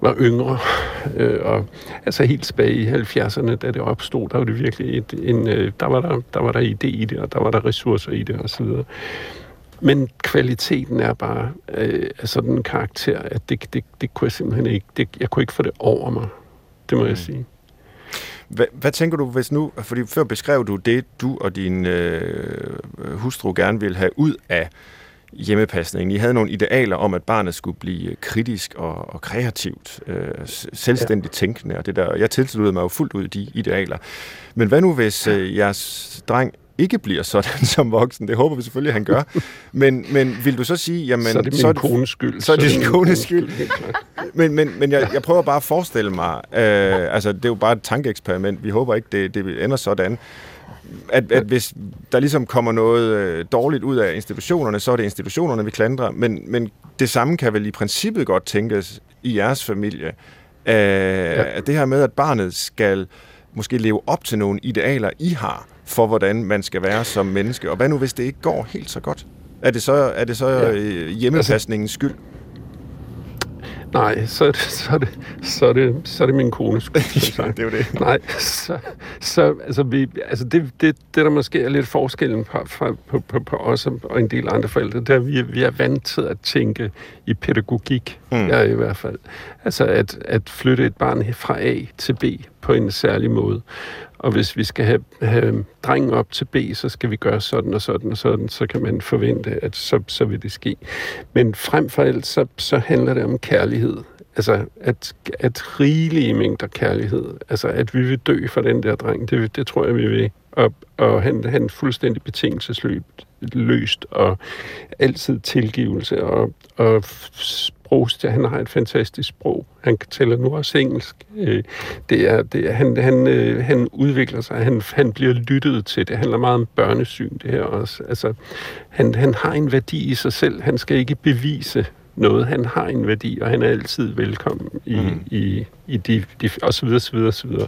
var yngre, øh, og altså helt tilbage i halvfjerdserne, da det opstod, der var det virkelig et, en, øh, der var der, der var der idé i det, og der var der ressourcer i det og så videre. Men kvaliteten er bare øh, af sådan en karakter, at det, det, det kunne jeg simpelthen ikke, det, jeg kunne ikke få det over mig, det må mm. jeg sige. Hvad, hvad tænker du, hvis nu, fordi før beskrev du det, du og din øh, hustru gerne ville have ud af hjemmepasningen. I havde nogle idealer om, at barnet skulle blive kritisk og, og kreativt, øh, selvstændigt tænkende, og det der. Jeg tilsluttede mig jo fuldt ud de idealer. Men hvad nu, hvis øh, jeres dreng ikke bliver sådan som voksen? Det håber vi selvfølgelig, han gør. Men, men vil du så sige, jamen... Så er det min så er det, kones skyld. Så er det din kones skyld. Men, men, men jeg, jeg prøver bare at forestille mig, øh, altså det er jo bare et tankeeksperiment, vi håber ikke, det, det ender sådan, at, at hvis der ligesom kommer noget øh, dårligt ud af institutionerne, så er det institutionerne, vi klandrer, men, men det samme kan vel i princippet godt tænkes i jeres familie, øh, ja. Det her med, at barnet skal måske leve op til nogle idealer, I har, for hvordan man skal være som menneske. Og hvad nu, hvis det ikke går helt så godt? Er det så, er det så ja. hjemmepasningens skyld? Nej, så er det, så er det, så er det, så er det min kones skyld. Ja, det er jo det. Nej, så, så altså, vi, altså det, det, det, der måske er lidt forskellen på, på, på, på os og en del andre forældre, der vi, vi er vant til at tænke i pædagogik, mm. ja, i hvert fald. Altså at, at flytte et barn fra A til B på en særlig måde. Og hvis vi skal have, have drengen op til B, så skal vi gøre sådan og sådan og sådan, så kan man forvente, at så, så vil det ske. Men frem for alt, så, så handler det om kærlighed. Altså, at, at rigelige mængder kærlighed. Altså, at vi vil dø for den der dreng, det, det tror jeg, vi vil. Og, og han, han fuldstændig betingelsesløst og altid tilgivelse og, og han har et fantastisk sprog. Han taler nu også engelsk. Det er, det er, han, han, han udvikler sig. Han, han bliver lyttet til. Det handler meget om børnesyn, det her også. Altså, han, han har en værdi i sig selv. Han skal ikke bevise noget. Han har en værdi, og han er altid velkommen i, mm. i, i de, de... Og så videre, så videre, så videre.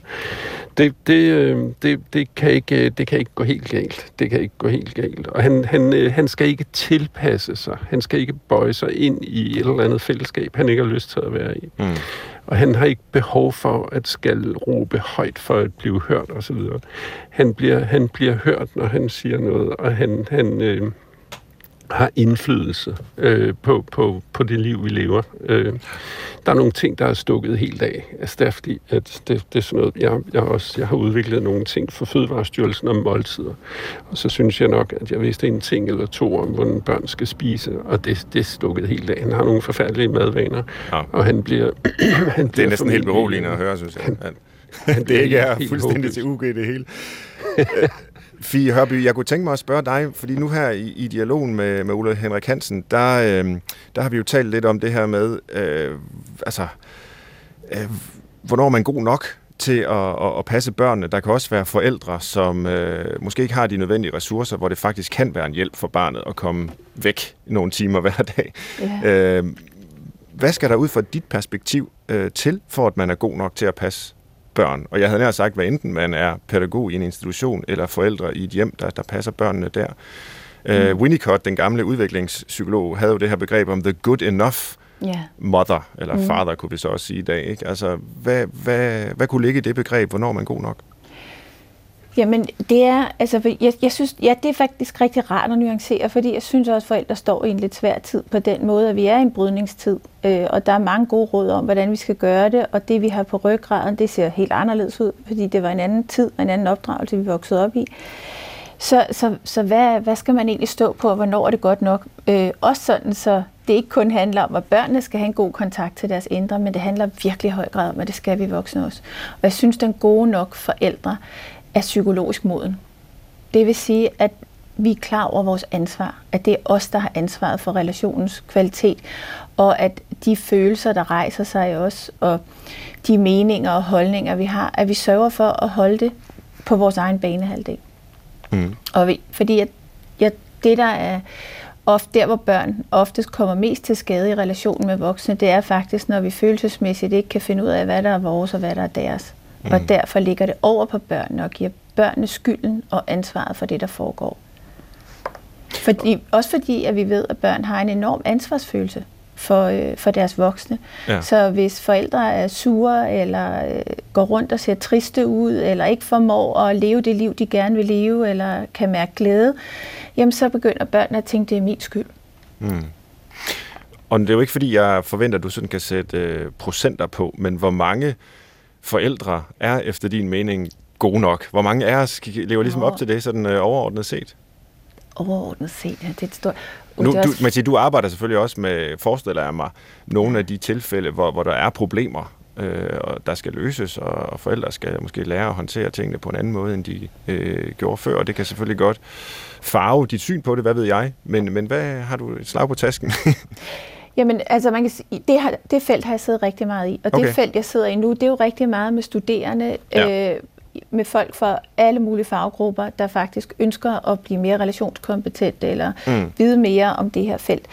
Det, det, det, det, kan ikke, det kan ikke gå helt galt. Det kan ikke gå helt galt. Og han, han, han skal ikke tilpasse sig. Han skal ikke bøje sig ind i et eller andet fællesskab, han ikke har lyst til at være i. Mm. Og han har ikke behov for at skal råbe højt for at blive hørt, og så videre. Han bliver, han bliver hørt, når han siger noget, og han... han øh, har indflydelse øh, på, på, på det liv, vi lever. Øh, der er nogle ting, der er stukket helt af af staft i, at det, det er sådan noget, jeg, jeg, også, jeg har udviklet nogle ting for Fødevarestyrelsen om måltider, og så synes jeg nok, at jeg vidste en ting eller to om, hvordan børn skal spise, og det, det er stukket helt af. Han har nogle forfærdelige madvaner, ja. Og han bliver... han bliver det er næsten helt beroligende at høre, synes jeg. Han, han, han det ikke er fuldstændig håbløs. Til U G det hele. Fie Hørby, jeg kunne tænke mig at spørge dig, fordi nu her i, i dialogen med, med Ole Henrik Hansen, der, øh, der har vi jo talt lidt om det her med, øh, altså, øh, hvornår er man god nok til at, at, at passe børnene? Der kan også være forældre, som øh, måske ikke har de nødvendige ressourcer, hvor det faktisk kan være en hjælp for barnet at komme væk nogle timer hver dag. Yeah. Øh, hvad skal der ud fra dit perspektiv øh, til, for at man er god nok til at passe børn? Og jeg havde nær sagt, hvad enten man er pædagog i en institution, eller forældre i et hjem, der, der passer børnene der. Mm. Uh, Winnicott, den gamle udviklingspsykolog, havde jo det her begreb om the good enough yeah. mother, eller mm. father, kunne vi så også sige i dag. Ikke? Altså, hvad, hvad, hvad kunne ligge i det begreb? Hvornår er man god nok? Jamen, det er, altså, jeg, jeg synes, ja, det er faktisk rigtig rart at nuancere, fordi jeg synes også, at forældre står i en lidt svær tid på den måde, at vi er i en brydningstid, øh, og der er mange gode råd om, hvordan vi skal gøre det, og det, vi har på ryggraden, det ser helt anderledes ud, fordi det var en anden tid og en anden opdragelse, vi voksede op i. Så, så, så hvad, hvad skal man egentlig stå på, og hvornår er det godt nok? Øh, også sådan, så det ikke kun handler om, at børnene skal have en god kontakt til deres indre, men det handler virkelig i høj grad om, at det skal vi voksne også. Og jeg synes, den gode nok forældre er psykologisk moden. Det vil sige, at vi er klar over vores ansvar, at det er os, der har ansvaret for relationens kvalitet, og at de følelser, der rejser sig i os, og de meninger og holdninger, vi har, at vi sørger for at holde det på vores egen banehalvdel. Mm. Og vi, fordi at, ja, det, der er ofte der, hvor børn oftest kommer mest til skade i relationen med voksne, det er faktisk, når vi følelsesmæssigt ikke kan finde ud af, hvad der er vores og hvad der er deres. Mm. Og derfor ligger det over på børnene og giver børnene skylden og ansvaret for det, der foregår. Fordi, også fordi, at vi ved, at børn har en enorm ansvarsfølelse for, øh, for deres voksne. Ja. Så hvis forældre er sure, eller øh, går rundt og ser triste ud, eller ikke formår at leve det liv, de gerne vil leve, eller kan mærke glæde, jamen så begynder børnene at tænke, det er min skyld. Mm. Og det er jo ikke, fordi jeg forventer, at du sådan kan sætte øh, procenter på, men hvor mange forældre er efter din mening gode nok? Hvor mange af os lever ligesom op til det, sådan øh, overordnet set? Overordnet set, ja, det er et stort... Nu, du, man siger, du arbejder selvfølgelig også med, forestiller jeg mig, nogle af de tilfælde, hvor, hvor der er problemer, øh, og der skal løses, og, og forældre skal måske lære at håndtere tingene på en anden måde, end de øh, gjorde før, og det kan selvfølgelig godt farve dit syn på det, hvad ved jeg, men, men hvad har du et slag på tasken? Jamen, altså man kan sige, det, har, det felt har jeg siddet rigtig meget i, og okay. det felt, jeg sidder i nu, det er jo rigtig meget med studerende, ja. øh, med folk fra alle mulige faggrupper, der faktisk ønsker at blive mere relationskompetente eller mm. vide mere om det her felt.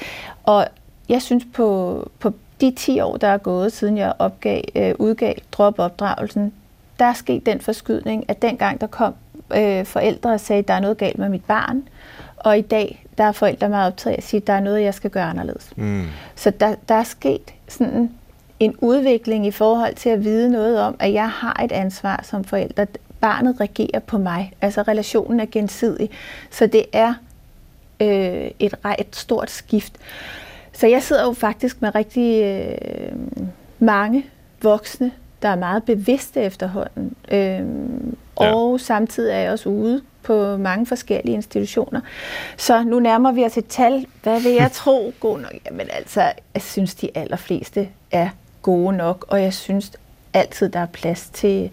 Og jeg synes, på, på de ti år, der er gået, siden jeg opgav, øh, udgav drop-opdragelsen, der er sket den forskydning, at dengang der kom øh, forældre og sagde, der er noget galt med mit barn, og i dag, der er forældre meget optaget at sige, der er noget, jeg skal gøre anderledes. Mm. Så der, der er sket sådan en udvikling i forhold til at vide noget om, at jeg har et ansvar som forælder. Barnet reagerer på mig. Altså relationen er gensidig. Så det er øh, et ret stort skift. Så jeg sidder jo faktisk med rigtig øh, mange voksne, der er meget bevidste efterhånden. Øh, ja. Og samtidig er jeg også ude på mange forskellige institutioner. Så nu nærmer vi os et tal. Hvad vil jeg tro? God nok. Jamen altså, jeg synes, de allerfleste er gode nok, og jeg synes altid, der er plads til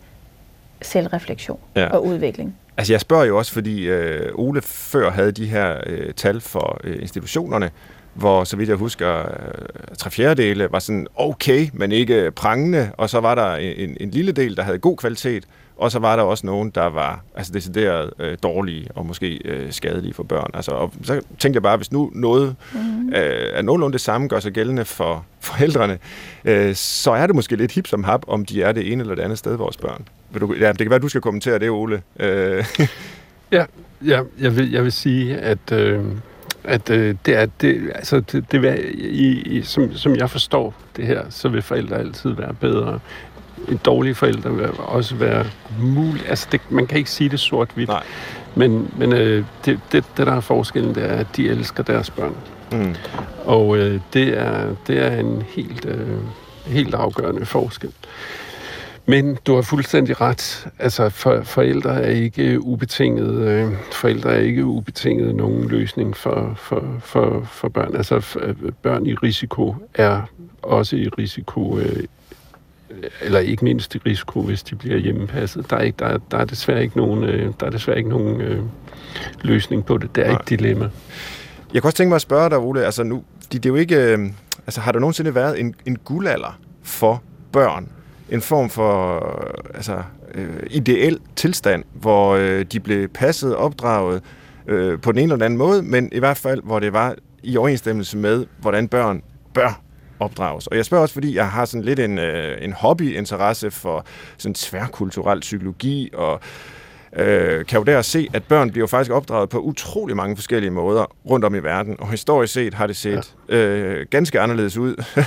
selvreflektion ja. og udvikling. Altså jeg spørger jo også, fordi øh, Ole før havde de her øh, tal for øh, institutionerne, hvor, så vidt jeg husker, øh, tre fjerdedele var sådan okay, men ikke prangende, og så var der en, en lille del, der havde god kvalitet, og så var der også nogen, der var altså decideret øh, dårlige og måske øh, skadelige for børn. Altså, og så tænkte jeg bare, hvis nu noget mm. øh, er nogenlunde det samme gør sig gældende for forældrene, øh, så er det måske lidt hip som hap, om de er det ene eller det andet sted, vores børn. Vil du, ja, det kan være, du skal kommentere det, Ole. Øh. ja, ja jeg, vil, jeg vil sige, at, øh, at øh, det er det, altså, det, det vil, i, i, som, som jeg forstår det her, så vil forældre altid være bedre. En dårlig forælder vil også være muligt. Altså, det, man kan ikke sige det sort-hvidt. Nej. Men, men øh, det, det, det, der er forskellen, det er, at de elsker deres børn. Mm. Og øh, det, er, det er en helt, øh, helt afgørende forskel. Men du har fuldstændig ret. Altså, for, forældre er ikke ubetinget, øh, forældre er ikke ubetinget nogen løsning for, for, for, for børn. Altså, for, børn i risiko er også i risiko... Øh, eller ikke mindst i risiko, hvis de bliver hjemmepasset. Der er, ikke, der, der er desværre ikke nogen, der er desværre ikke nogen øh, løsning på det. Det er Nej. Ikke et dilemma. Jeg kunne også tænke mig at spørge dig, Ole, altså nu, det er jo ikke, øh, altså har der nogensinde været en, en guldalder for børn? En form for øh, altså, øh, ideel tilstand, hvor øh, de blev passet, opdraget øh, på den ene eller anden måde, men i hvert fald, hvor det var i overensstemmelse med, hvordan børn bør opdrages. Og jeg spørger også, fordi jeg har sådan lidt en, øh, en hobbyinteresse for sådan tværkulturel psykologi, og øh, kan jo der se, at børn bliver faktisk opdraget på utrolig mange forskellige måder rundt om i verden, og historisk set har det set ja. øh, ganske anderledes ud. øh,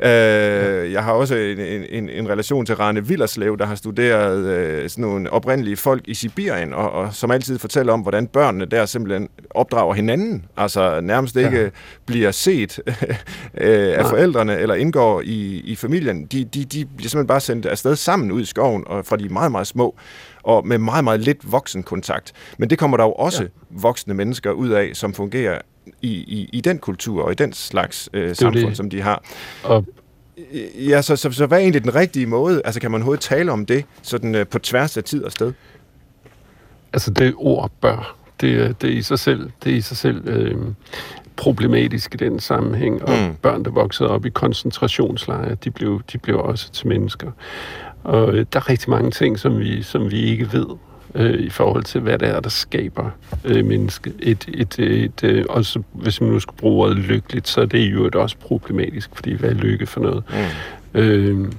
ja. Jeg har også en, en, en relation til René Villarslev, der har studeret øh, sådan nogle oprindelige folk i Sibirien, og, og som altid fortæller om, hvordan børnene der simpelthen opdrager hinanden, altså nærmest ikke ja. bliver set øh, af ja. forældrene, eller indgår i, i familien. De, de, de bliver simpelthen bare sendt afsted sammen ud i skoven, og fra de meget, meget små, og med meget, meget lidt voksenkontakt. Men det kommer der jo også ja. voksne mennesker ud af, som fungerer i, i, i den kultur og i den slags øh, samfund, det. som de har. Og ja, så, så, så hvad er egentlig den rigtige måde? Altså, kan man overhovedet tale om det sådan, øh, på tværs af tid og sted? Altså, det ord bør, det, det er i sig selv, det er i sig selv øh, problematisk i den sammenhæng. Og mm. børn, der voksede op i koncentrationslejre, de blev, de blev også til mennesker. Og der er rigtig mange ting, som vi, som vi ikke ved øh, i forhold til, hvad det er, der skaber øh, mennesket. Et, et, et, et, også hvis man nu skal bruge ordet lykkeligt, så er det jo også problematisk, fordi hvad er lykke for noget? Mm. Øh,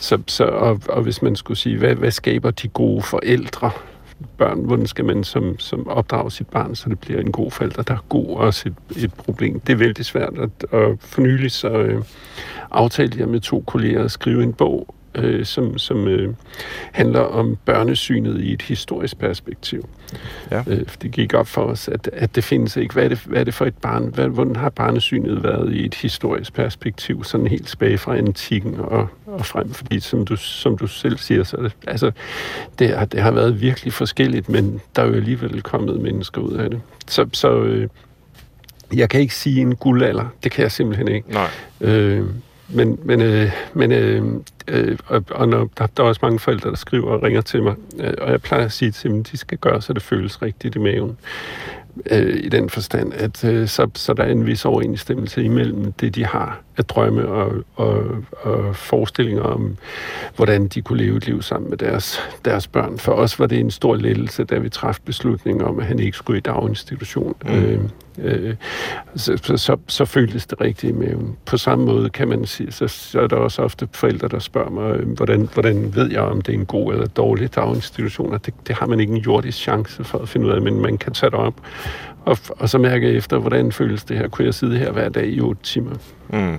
så, så, og, og hvis man skulle sige, hvad, hvad skaber de gode forældre? børn, hvordan skal man som, som opdrage sit barn, så det bliver en god forælder, der er god, også et, et problem. Det er vældig svært, at, at for nylig så øh, aftalte jeg med to kolleger at skrive en bog, øh, som, som øh, handler om børnesynet i et historisk perspektiv. Ja. Øh, det gik op for os, at, at det findes ikke. Hvad er det, hvad er det for et barn? Hvad, hvordan har barnesynet været i et historisk perspektiv, sådan helt tilbage fra antikken og, og frem? Fordi som du, som du selv siger, så det, altså, det, har, det har været virkelig forskelligt, men der er jo alligevel kommet mennesker ud af det. Så, så øh, jeg kan ikke sige en guldalder. Det kan jeg simpelthen ikke. Nej. Øh, Men, men, øh, men øh, øh, og, og når, der, der er også mange forældre, der skriver og ringer til mig, øh, og jeg plejer at sige til dem, at de skal gøre, så det føles rigtigt i maven. Øh, I den forstand, at øh, så, så der er en vis overensstemmelse imellem det, de har af drømme og, og, og forestillinger om, hvordan de kunne leve et liv sammen med deres, deres børn. For os var det en stor lettelse, da vi træffede beslutningen om, at han ikke skulle i daginstitution. Mm. Øh, øh, så, så, så, så føltes det rigtigt i maven. På samme måde kan man sige, så, så er der også ofte forældre, der spørger mig, øh, hvordan, hvordan ved jeg, om det er en god eller dårlig daginstitution? Det, det har man ikke en jordisk chance for at finde ud af, men man kan tage det op. Og, og så mærke efter, hvordan føles det her? Kunne jeg sidde her hver dag i otte timer? Mm.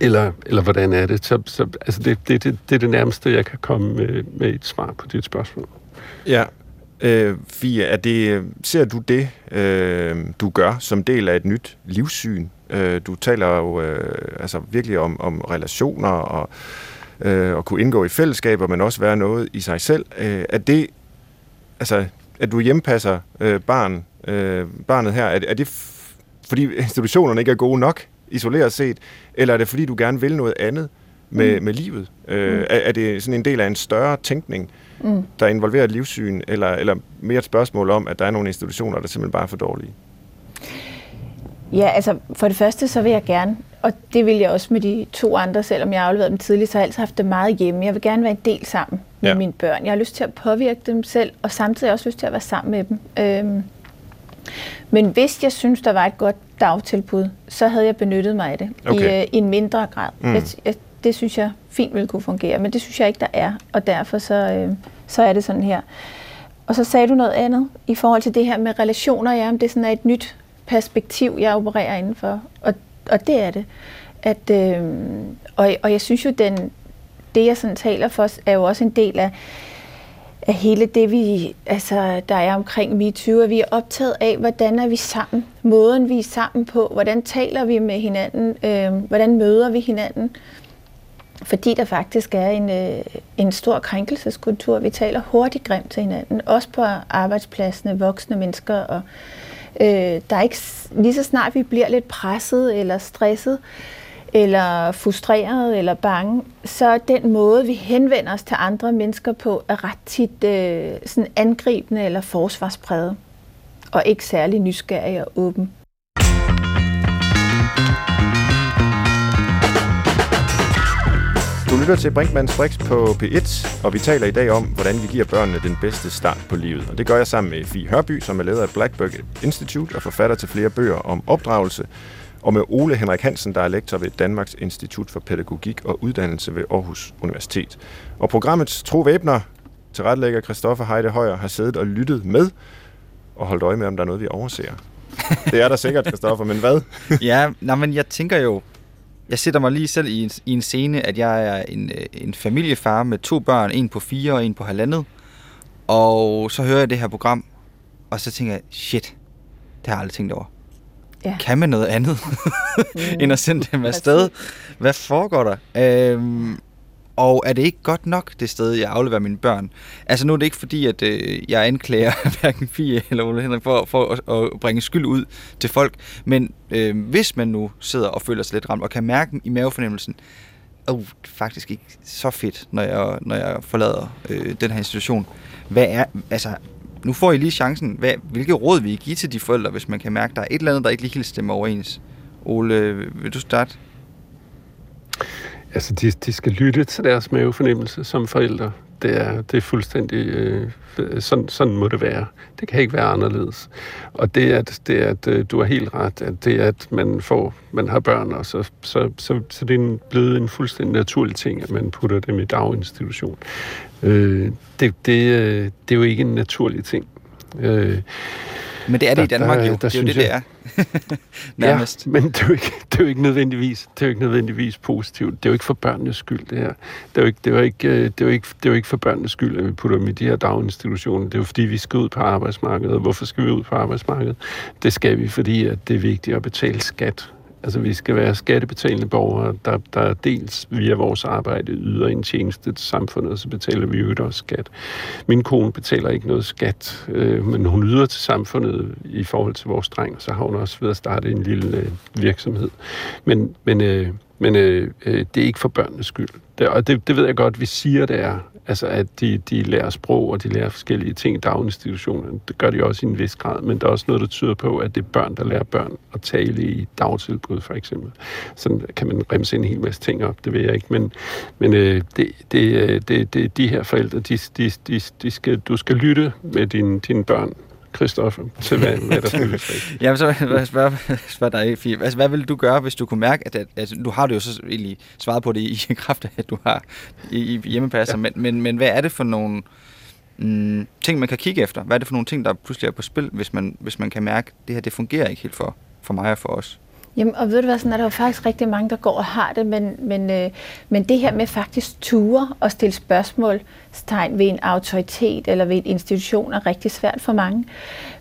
Eller, eller hvordan er det? Så, så, altså det, det, det, det er det nærmeste, jeg kan komme med, med et svar på dit spørgsmål. Ja. Øh, Fie, er det, ser du det, øh, du gør, som del af et nyt livssyn? Øh, du taler jo øh, altså virkelig om, om relationer og øh, at kunne indgå i fællesskaber, men også være noget i sig selv. Øh, er det... altså at du hjempasser øh, barn, øh, barnet her, er, er det f- fordi institutionerne ikke er gode nok, isoleret set, eller er det fordi du gerne vil noget andet med, mm. med livet? Øh, mm. er, er det sådan en del af en større tænkning, mm. der involverer et livssyn, eller, eller mere et spørgsmål om, at der er nogle institutioner, der simpelthen bare er for dårlige? Ja, altså for det første, så vil jeg gerne, og det vil jeg også med de to andre, selvom jeg har afleveret dem tidligt, så har jeg altid haft det meget hjemme. Jeg vil gerne være en del sammen med ja. mine børn. Jeg har lyst til at påvirke dem selv, og samtidig har jeg også lyst til at være sammen med dem. Øhm. Men hvis jeg synes, der var et godt dagtilbud, så havde jeg benyttet mig af det okay. i, øh, i en mindre grad. Mm. Jeg, jeg, det synes jeg fint ville kunne fungere, men det synes jeg ikke, der er, og derfor så, øh, så er det sådan her. Og så sagde du noget andet i forhold til det her med relationer, ja, om det sådan er et nyt perspektiv, jeg opererer indenfor, og, og det er det. At, øh, og, og jeg synes jo, den, det jeg sådan taler for, er jo også en del af, af hele det, vi, altså, der er omkring MeToo, at vi er optaget af, hvordan er vi sammen, måden vi er sammen på, hvordan taler vi med hinanden, øh, hvordan møder vi hinanden, fordi der faktisk er en, øh, en stor krænkelseskultur. Vi taler hurtigt grimt til hinanden, også på arbejdspladserne, voksne mennesker og Øh, der er ikke, lige så snart vi bliver lidt presset, eller stresset, eller frustreret, eller bange, så den måde, vi henvender os til andre mennesker på, er ret tit øh, sådan angribende eller forsvarspræget, og ikke særlig nysgerrig og åben. Du lytter til Brinkmanns Brix på P et, og vi taler i dag om, hvordan vi giver børnene den bedste start på livet. Og det gør jeg sammen med Fie Hørby, som er leder af Blackbird Institute og forfatter til flere bøger om opdragelse, og med Ole Henrik Hansen, der er lektor ved Danmarks Institut for Pædagogik og Uddannelse ved Aarhus Universitet. Og programmets tro væbner, tilrettelægger Christoffer Heidehøjer, har siddet og lyttet med og holdt øje med, om der er noget, vi overser. Det er der sikkert, Christoffer, men hvad? Ja, nej, men jeg tænker jo, jeg sætter mig lige selv i en, i en scene, at jeg er en, en familiefar med to børn, en på fire og en på halvandet. Og så hører jeg det her program, og så tænker jeg, shit, det har jeg aldrig tænkt over. Ja. Kan man noget andet, mm. end at sende dem afsted? Hvad foregår der? Øhm, og er det ikke godt nok, det sted, jeg afleverer mine børn? Altså nu er det ikke fordi, at øh, jeg anklager hverken Fie eller Ole Henrik for, for at, at bringe skyld ud til folk, men øh, hvis man nu sidder og føler sig lidt ramt og kan mærke i mavefornemmelsen, åh, oh, faktisk ikke så fedt, når jeg, når jeg forlader øh, den her institution. Hvad er, altså, nu får I lige chancen. Hvad, hvilke råd vil I give til de forældre, hvis man kan mærke, at der er et eller andet, der ikke lige helt stemmer overens? Ole, vil du starte? Altså, de, de skal lytte til deres mavefornemmelse som forældre. det er, det er fuldstændig... Øh, sådan, sådan må det være. Det kan ikke være anderledes. Og det at, det at du har helt ret, at det at man, får, man har børn, og så, så, så, så det er en, blevet en fuldstændig naturlig ting, at man putter dem i daginstitution. Øh, det, det, det er jo ikke en naturlig ting. Øh, Men det er det der, i Danmark, der, jo. Der, der det er jo det, jeg, det er. Nærmest. Ja, men det er, ikke, det, er jo ikke nødvendigvis, det er jo ikke nødvendigvis positivt. Det er jo ikke for børnenes skyld, det her. Det er jo ikke, det er jo ikke, det er jo ikke, det er jo ikke for børnenes skyld, at vi putter dem i de her daginstitutioner. Det er jo, fordi vi skal ud på arbejdsmarkedet. Og hvorfor skal vi ud på arbejdsmarkedet? Det skal vi, fordi at det er vigtigt at betale skat. Altså, vi skal være skattebetalende borgere, der, der dels via vores arbejde yder en tjeneste til samfundet, så betaler vi jo også skat. Min kone betaler ikke noget skat, øh, men hun yder til samfundet i forhold til vores dreng, så har hun også ved at starte en lille øh, virksomhed. Men, men, øh, men øh, øh, det er ikke for børnenes skyld. Det, og det, det ved jeg godt, vi siger, det er. Altså, at de, de lærer sprog, og de lærer forskellige ting i daginstitutionerne. Det gør de også i en vis grad, men der er også noget, der tyder på, at det er børn, der lærer børn at tale i dagtilbud, for eksempel. Sådan kan man remse en hel masse ting op, det ved jeg ikke. Men, men øh, det, det, det, det, de her forældre, de, de, de, de skal, du skal lytte med din, dine børn, Christoffer, til hvad, hvad der skal lyttes. Jamen, så vil jeg spørge, spørge dig, Fie. Altså, hvad ville du gøre, hvis du kunne mærke, at, at, at du har det jo så egentlig svaret på det i, i kraft af, at du har i, i hjemmepasser, ja. men, men, men hvad er det for nogle mm, ting, man kan kigge efter? Hvad er det for nogle ting, der pludselig er på spil, hvis man, hvis man kan mærke, at det her, det fungerer ikke helt for, for mig og for os? Jamen, og ved du hvad, sådan er der jo faktisk rigtig mange, der går og har det, men, men, øh, men det her med faktisk ture og stille spørgsmålstegn ved en autoritet eller ved en institution er rigtig svært for mange.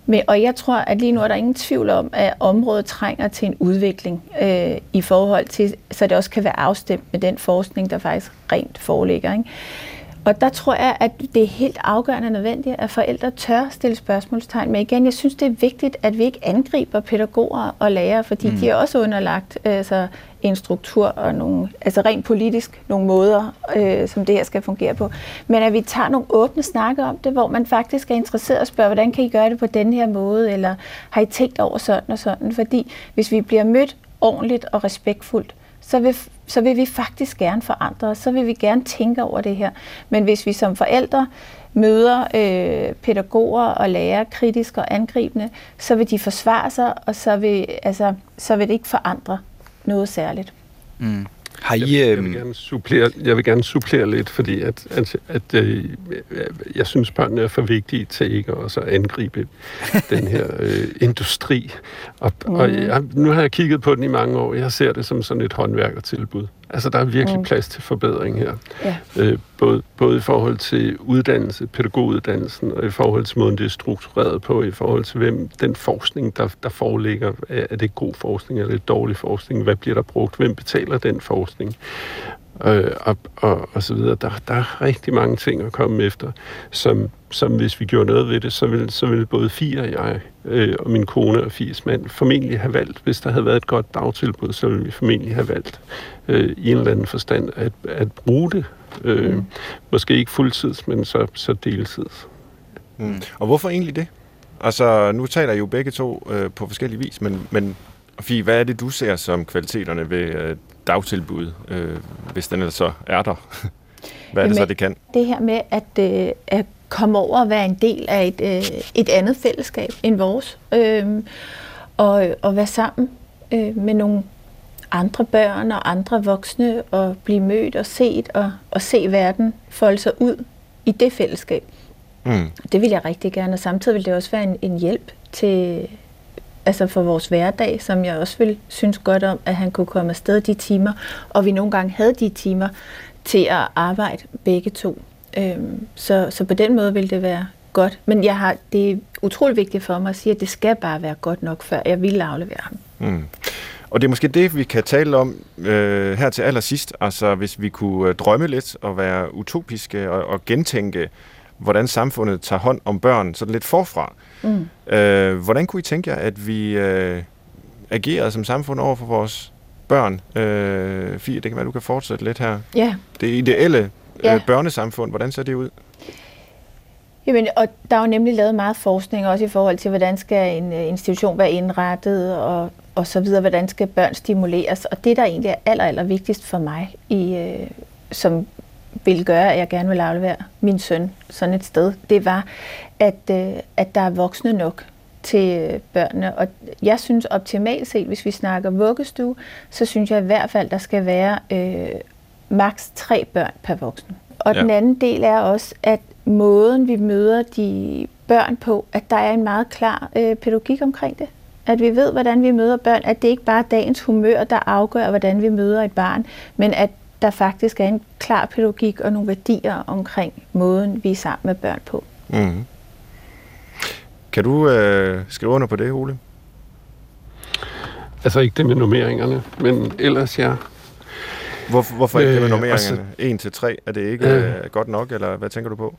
Men, og jeg tror, at lige nu er der ingen tvivl om, at området trænger til en udvikling øh, i forhold til, så det også kan være afstemt med den forskning, der faktisk rent foreligger, ikke? Og der tror jeg, at det er helt afgørende nødvendigt, at forældre tør stille spørgsmålstegn. Men igen, jeg synes, det er vigtigt, at vi ikke angriber pædagoger og lærere, fordi mm. de er også underlagt altså, en struktur og nogle, altså rent politisk nogle måder, øh, som det her skal fungere på. Men at vi tager nogle åbne snakke om det, hvor man faktisk er interesseret og spørger, hvordan kan I gøre det på den her måde, eller har I tænkt over sådan og sådan? Fordi hvis vi bliver mødt ordentligt og respektfuldt, så vil, så vil vi faktisk gerne forandre os, så vil vi gerne tænke over det her. Men hvis vi som forældre møder øh, pædagoger og lærere kritisk og angribende, så vil de forsvare sig, og så vil, altså, så vil det ikke forandre noget særligt. Mm. Har I, jeg, jeg, vil gerne supplere, jeg vil gerne supplere lidt, fordi at, at, at, øh, jeg synes, børnene er for vigtige til ikke også at angribe den her øh, industri. Og, mm. og jeg, nu har jeg kigget på den i mange år. Jeg ser det som sådan et håndværkertilbud. Altså, der er virkelig mm. plads til forbedring her. Ja. Øh, både, både i forhold til uddannelse, pædagoguddannelsen, og i forhold til måden, det er struktureret på, i forhold til hvem den forskning, der, der foreligger, er, er det god forskning, er det dårlig forskning, hvad bliver der brugt, hvem betaler den forskning, øh, og, og, og så videre. Der, der er rigtig mange ting at komme efter, som, som hvis vi gjorde noget ved det, så ville, så ville både Fie og jeg, øh, og min kone og Fies mand, formentlig have valgt, hvis der havde været et godt dagtilbud, så ville vi formentlig have valgt, Øh, i en eller anden forstand, at, at bruge det. Øh, mm. Måske ikke fuldtids, men så, så deltids. Mm. Og hvorfor egentlig det? Altså, nu taler I jo begge to øh, på forskellige vis, men, men Fie, hvad er det, du ser som kvaliteterne ved øh, dagtilbud, øh, hvis den så er der? Hvad er det så, det kan? Det her med at, øh, at komme over og være en del af et, øh, et andet fællesskab end vores, øh, og, og være sammen øh, med nogle andre børn og andre voksne, og blive mødt og set, og, og se verden folde sig ud i det fællesskab. Mm. Det vil jeg rigtig gerne, og samtidig vil det også være en, en hjælp til, altså for vores hverdag, som jeg også vil synes godt om, at han kunne komme afsted de timer, og vi nogle gange havde de timer til at arbejde begge to. Øhm, så, så på den måde vil det være godt, men jeg har, det er utrolig vigtigt for mig at sige, at det skal bare være godt nok, før jeg vil aflevere ham. Mm. Og det er måske det, vi kan tale om øh, her til allersidst. Altså, hvis vi kunne drømme lidt og være utopiske og, og gentænke, hvordan samfundet tager hånd om børn, sådan lidt forfra. Mm. Øh, hvordan kunne I tænke jer, at vi øh, agerede som samfund over for vores børn? Øh, Fie, det kan være, du kan fortsætte lidt her. Yeah. Det ideelle øh, børnesamfund, hvordan ser det ud? Jamen, og der er jo nemlig lavet meget forskning også i forhold til, hvordan skal en institution være indrettet, og og så videre, hvordan skal børn stimuleres. Og det, der egentlig er aller, aller vigtigst for mig, i, øh, som ville gøre, at jeg gerne ville aflevere min søn sådan et sted, det var, at, øh, at der er voksne nok til børnene. Og jeg synes optimalt set, hvis vi snakker vuggestue, så synes jeg i hvert fald, der skal være øh, maks tre børn per voksen. Og ja. Den anden del er også, at måden vi møder de børn på, at der er en meget klar øh, pædagogik omkring det. At vi ved, hvordan vi møder børn, at det ikke bare er dagens humør, der afgør, hvordan vi møder et barn, men at der faktisk er en klar pædagogik og nogle værdier omkring måden, vi er sammen med børn på. Mm. Kan du øh, skrive under på det, Ole? Altså ikke det med nummeringerne, men ellers ja. Hvorfor, hvorfor ikke øh, det med nummeringerne? en til tre, altså, er det ikke øh, godt nok, eller hvad tænker du på?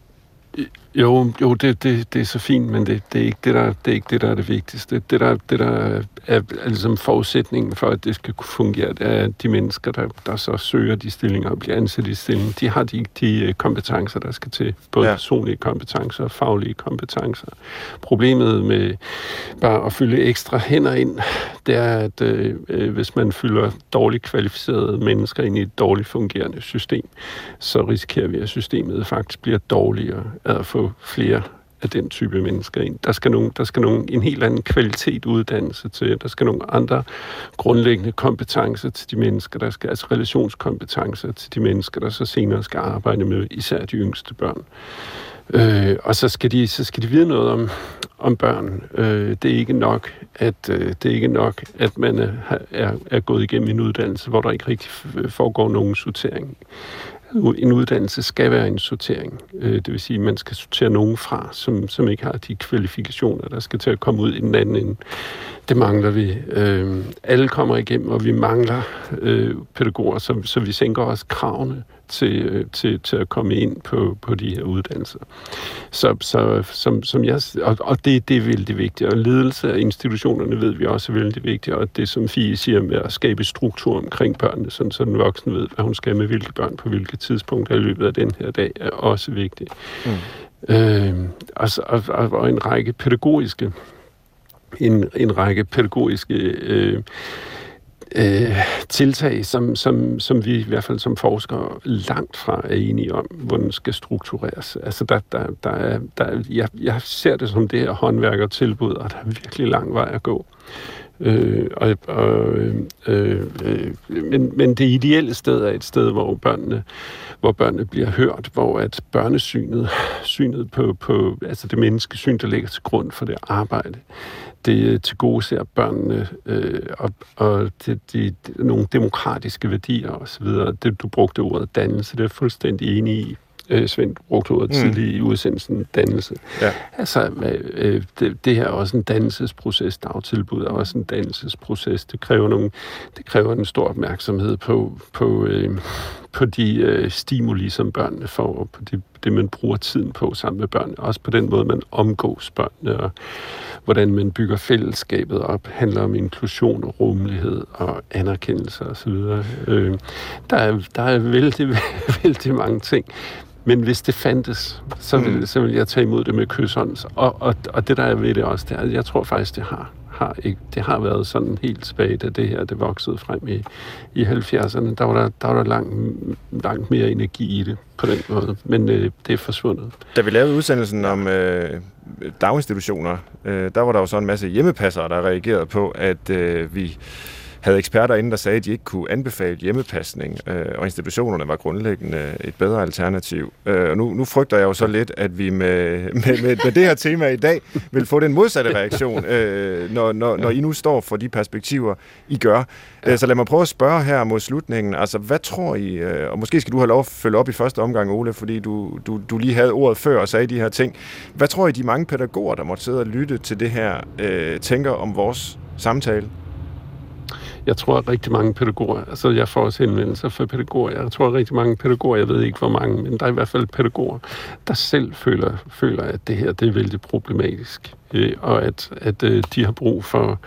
Jo, jo det, det, det er så fint, men det, det, er ikke det, der, det er ikke det, der er det vigtigste. Det, der, det, der er, er ligesom forudsætningen for, at det skal kunne fungere, det er, at de mennesker, der, der så søger de stillinger og bliver ansat i stillingen, de har de, de kompetencer, der skal til. Både ja. Personlige kompetencer og faglige kompetencer. Problemet med bare at fylde ekstra hænder ind, det er, at øh, hvis man fylder dårligt kvalificerede mennesker ind i et dårligt fungerende system, så risikerer vi, at systemet faktisk bliver dårligere at få flere af den type mennesker ind. Der skal, nogle, der skal nogle, en helt anden kvalitet uddannelse til, der skal nogle andre grundlæggende kompetencer til de mennesker, der skal, altså relationskompetencer til de mennesker, der så senere skal arbejde med især de yngste børn. Øh, og så skal, de, så skal de vide noget om, om børn. Øh, det er ikke nok, at, øh, det er ikke nok, at man er, er, er gået igennem en uddannelse, hvor der ikke rigtig foregår nogen sortering. En uddannelse skal være en sortering. Det vil sige, at man skal sortere nogen fra, som, som ikke har de kvalifikationer, der skal til at komme ud i den anden ende. Det mangler vi. Alle kommer igennem, og vi mangler pædagoger, så, så vi sænker også kravene til, til, til at komme ind på, på de her uddannelser. Så, så, som, som jeg, og og det, det er vældig vigtigt. Og ledelse af institutionerne ved vi også er vældig vigtigt. Og det, som Fie siger med at skabe struktur omkring børnene, sådan, så den voksne ved, hvad hun skal med hvilke børn på hvilke tidspunkter i løbet af den her dag, er også vigtigt. Mm. Øh, og, og, og en række pædagogiske en, en række pædagogiske øh, Øh, tiltag, som, som, som vi i hvert fald som forskere langt fra er enige om, hvordan skal struktureres. Altså, der, der, der er, der, jeg, jeg ser det som det her håndværkertilbud, og der er virkelig lang vej at gå. Øh, og, og, øh, øh, men, men det ideelle sted er et sted, hvor børnene, hvor børnene bliver hørt, hvor at børnesynet, synet på, på altså det menneskesyn, der ligger til grund for det arbejde, det tilgodeser børnene øh, og, og det, de, de, nogle demokratiske værdier osv. Det, du brugte ordet dannelse, det er jeg fuldstændig enig i. Øh, Svend brugte ordet mm. tidlig i udsendelsen dannelse. Ja. Altså, øh, det, det her er også en dannelsesproces. Dagtilbud er også en dannelsesproces. Det kræver, nogle, det kræver en stor opmærksomhed på, på, øh, på de øh, stimuli, som børnene får, og på de, det, man bruger tiden på sammen med børnene. Også på den måde, man omgås børnene, og hvordan man bygger fællesskabet op, handler om inklusion og rummelighed og anerkendelse osv. Øh, der er, der er vældig, vældig mange ting. Men hvis det fandtes, så ville, så ville jeg tage imod det med kysshånd. Og, og, og det, der er ved det også, det er, jeg tror faktisk, det har, har, ikke, det har været sådan helt tilbage, da det her det voksede frem i, i halvfjerdserne. Der var der, der, var der langt, langt mere energi i det på den måde, men øh, det er forsvundet. Da vi lavede udsendelsen om øh, daginstitutioner, øh, der var der jo så en masse hjemmepassere, der reagerede på, at øh, vi havde eksperter inden, der sagde, at de ikke kunne anbefale hjemmepasning, øh, og institutionerne var grundlæggende et bedre alternativ. Øh, og nu, nu frygter jeg jo så lidt, at vi med, med, med, med det her tema i dag vil få den modsatte reaktion, øh, når, når, når I nu står for de perspektiver, I gør. Øh, så lad mig prøve at spørge her mod slutningen, altså hvad tror I, øh, og måske skal du have lov at følge op i første omgang, Ole, fordi du, du, du lige havde ordet før og sagde de her ting. Hvad tror I, de mange pædagoger, der måtte sidde og lytte til det her, øh, tænker om vores samtale? Jeg tror, at rigtig mange pædagoger, altså jeg får også henvendelser fra pædagoger, jeg tror, at rigtig mange pædagoger, jeg ved ikke hvor mange, men der er i hvert fald pædagoger, der selv føler, føler at det her det er vældig problematisk. øh, og at, at øh, de har brug for,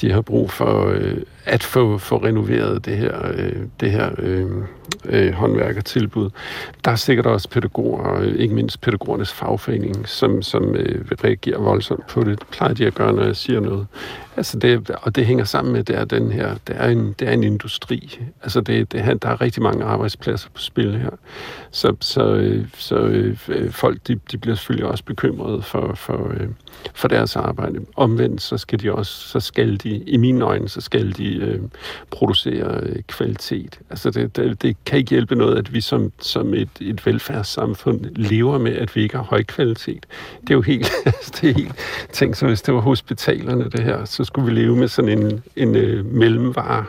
de har brug for øh, at få, få renoveret det her, øh, det her øh, øh, håndværkertilbud. Der er sikkert også pædagoger, ikke mindst pædagogernes fagforening, som, som øh, reagerer voldsomt på det. Det plejer de at gøre, når jeg siger noget. Altså det, og det hænger sammen med, det er den her, det er en, det er en industri. Altså det, det her, der er rigtig mange arbejdspladser på spil her. Så, så, øh, så øh, folk, de, de bliver selvfølgelig også bekymrede for, for, øh, for deres arbejde. Omvendt, så skal de også, så skal de, i mine øjne, så skal de øh, producere øh, kvalitet. Altså det, det, det kan ikke hjælpe noget, at vi som, som et, et velfærdssamfund lever med, at vi ikke har høj kvalitet. Det er jo helt, det er helt tænkt, så hvis det var hospitalerne, det her, så skulle vi leve med sådan en, en øh, mellemvare.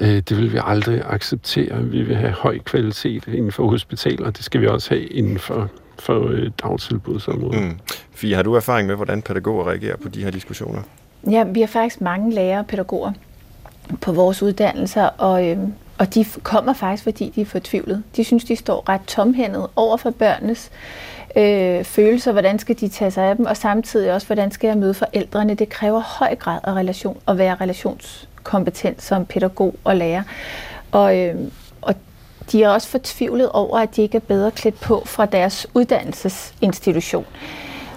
Det vil vi aldrig acceptere. Vi vil have høj kvalitet inden for hospitaler, og det skal vi også have inden for, for dagtilbudsområdet. Mm. Fie, har du erfaring med, hvordan pædagoger reagerer på de her diskussioner? Ja, vi har faktisk mange lærere og pædagoger på vores uddannelser, og, øh, og de kommer faktisk, fordi de er fortvivlet. De synes, de står ret tomhændet over for børnenes øh, følelser, hvordan skal de tage sig af dem, og samtidig også, hvordan skal jeg møde forældrene. Det kræver høj grad af relation at være relations kompetent som pædagog og lærer. Og, øh, og de er også fortvivlet over, at de ikke er bedre klædt på fra deres uddannelsesinstitution.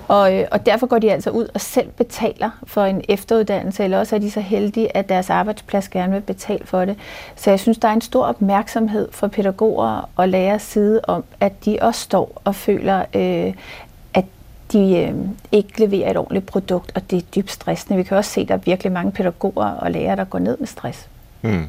Og, øh, og derfor går de altså ud og selv betaler for en efteruddannelse, eller også er de så heldige, at deres arbejdsplads gerne vil betale for det. Så jeg synes, der er en stor opmærksomhed fra pædagoger og lærers side om, at de også står og føler, øh, de øh, ikke leverer et ordentligt produkt, og det er dybt stressende. Vi kan også se, at der er virkelig mange pædagoger og lærere, der går ned med stress. Hmm.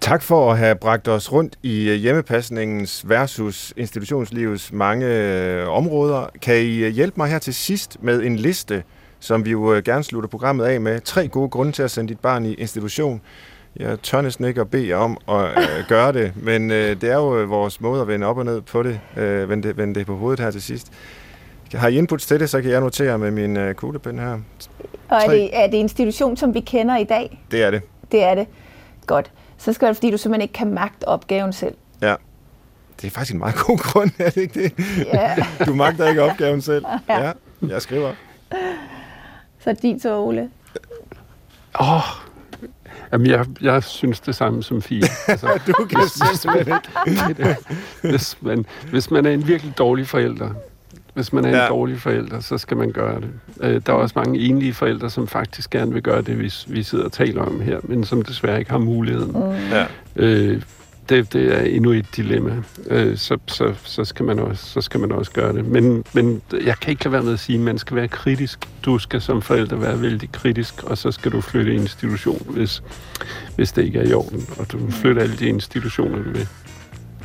Tak for at have bragt os rundt i hjemmepasningens versus institutionslivets mange øh, områder. Kan I hjælpe mig her til sidst med en liste, som vi jo gerne slutter programmet af med? Tre gode grunde til at sende dit barn i institution. Jeg tør næsten ikke at bede jer om at øh, gøre det, men øh, det er jo vores måde at vende op og ned på det, øh, vende, det vende det på hovedet her til sidst. Har I inputs til det, så kan jeg notere med min øh, kuglepen her. Og er det, er det institution, som vi kender i dag? Det er det. Det er det. Godt. Så skal det, fordi du simpelthen ikke kan magte opgaven selv. Ja. Det er faktisk en meget god grund, er det ikke det? Ja. Du magter ikke opgaven selv. Ja. Ja. Jeg skriver. Så din så, Ole. Åh... Oh. Jamen, jeg, jeg synes det samme som Fie. Altså, du kan simpelthen ikke. Hvis man, hvis man er en virkelig dårlig forælder, hvis man er ja. en dårlig forælder, så skal man gøre det. Øh, der er også mange enlige forældre, som faktisk gerne vil gøre det, vi, vi sidder og taler om her, men som desværre ikke har muligheden. Mm. Ja. Øh, det, det er endnu et dilemma. Øh, så, så, så, skal man også, så skal man også gøre det. Men, men jeg kan ikke lade være med at sige, at man skal være kritisk. Du skal som forælder være vældig kritisk, og så skal du flytte institution, hvis, hvis det ikke er i orden. Og du flytter alle de institutioner, du vil.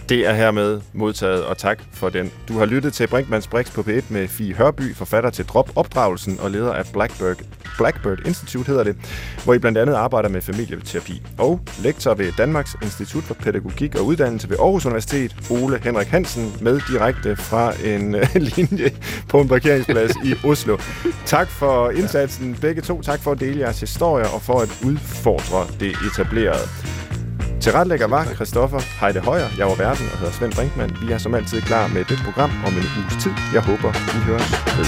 Det er hermed modtaget, og tak for den. Du har lyttet til Brinkmanns Brix på P et med Fie Hørby, forfatter til Drop Opdragelsen og leder af Blackbird, Blackbird Institute, hedder det, hvor I blandt andet arbejder med familieterapi. Og lektor ved Danmarks Institut for Pædagogik og Uddannelse ved Aarhus Universitet, Ole Henrik Hansen, med direkte fra en linje på en parkeringsplads i Oslo. Tak for indsatsen, begge to. Tak for at dele jeres historier og for at udfordre det etablerede. Tilretlægger var Christoffer Heidehøjer. Jeg var værten og hedder Svend Brinkmann. Vi er som altid klar med et nyt program om en uges tid. Jeg håber, I hører med.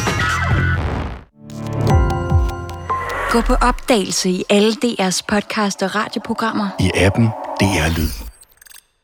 Gå på opdagelse i alle D R's podcast og radioprogrammer. I appen D R Lyd.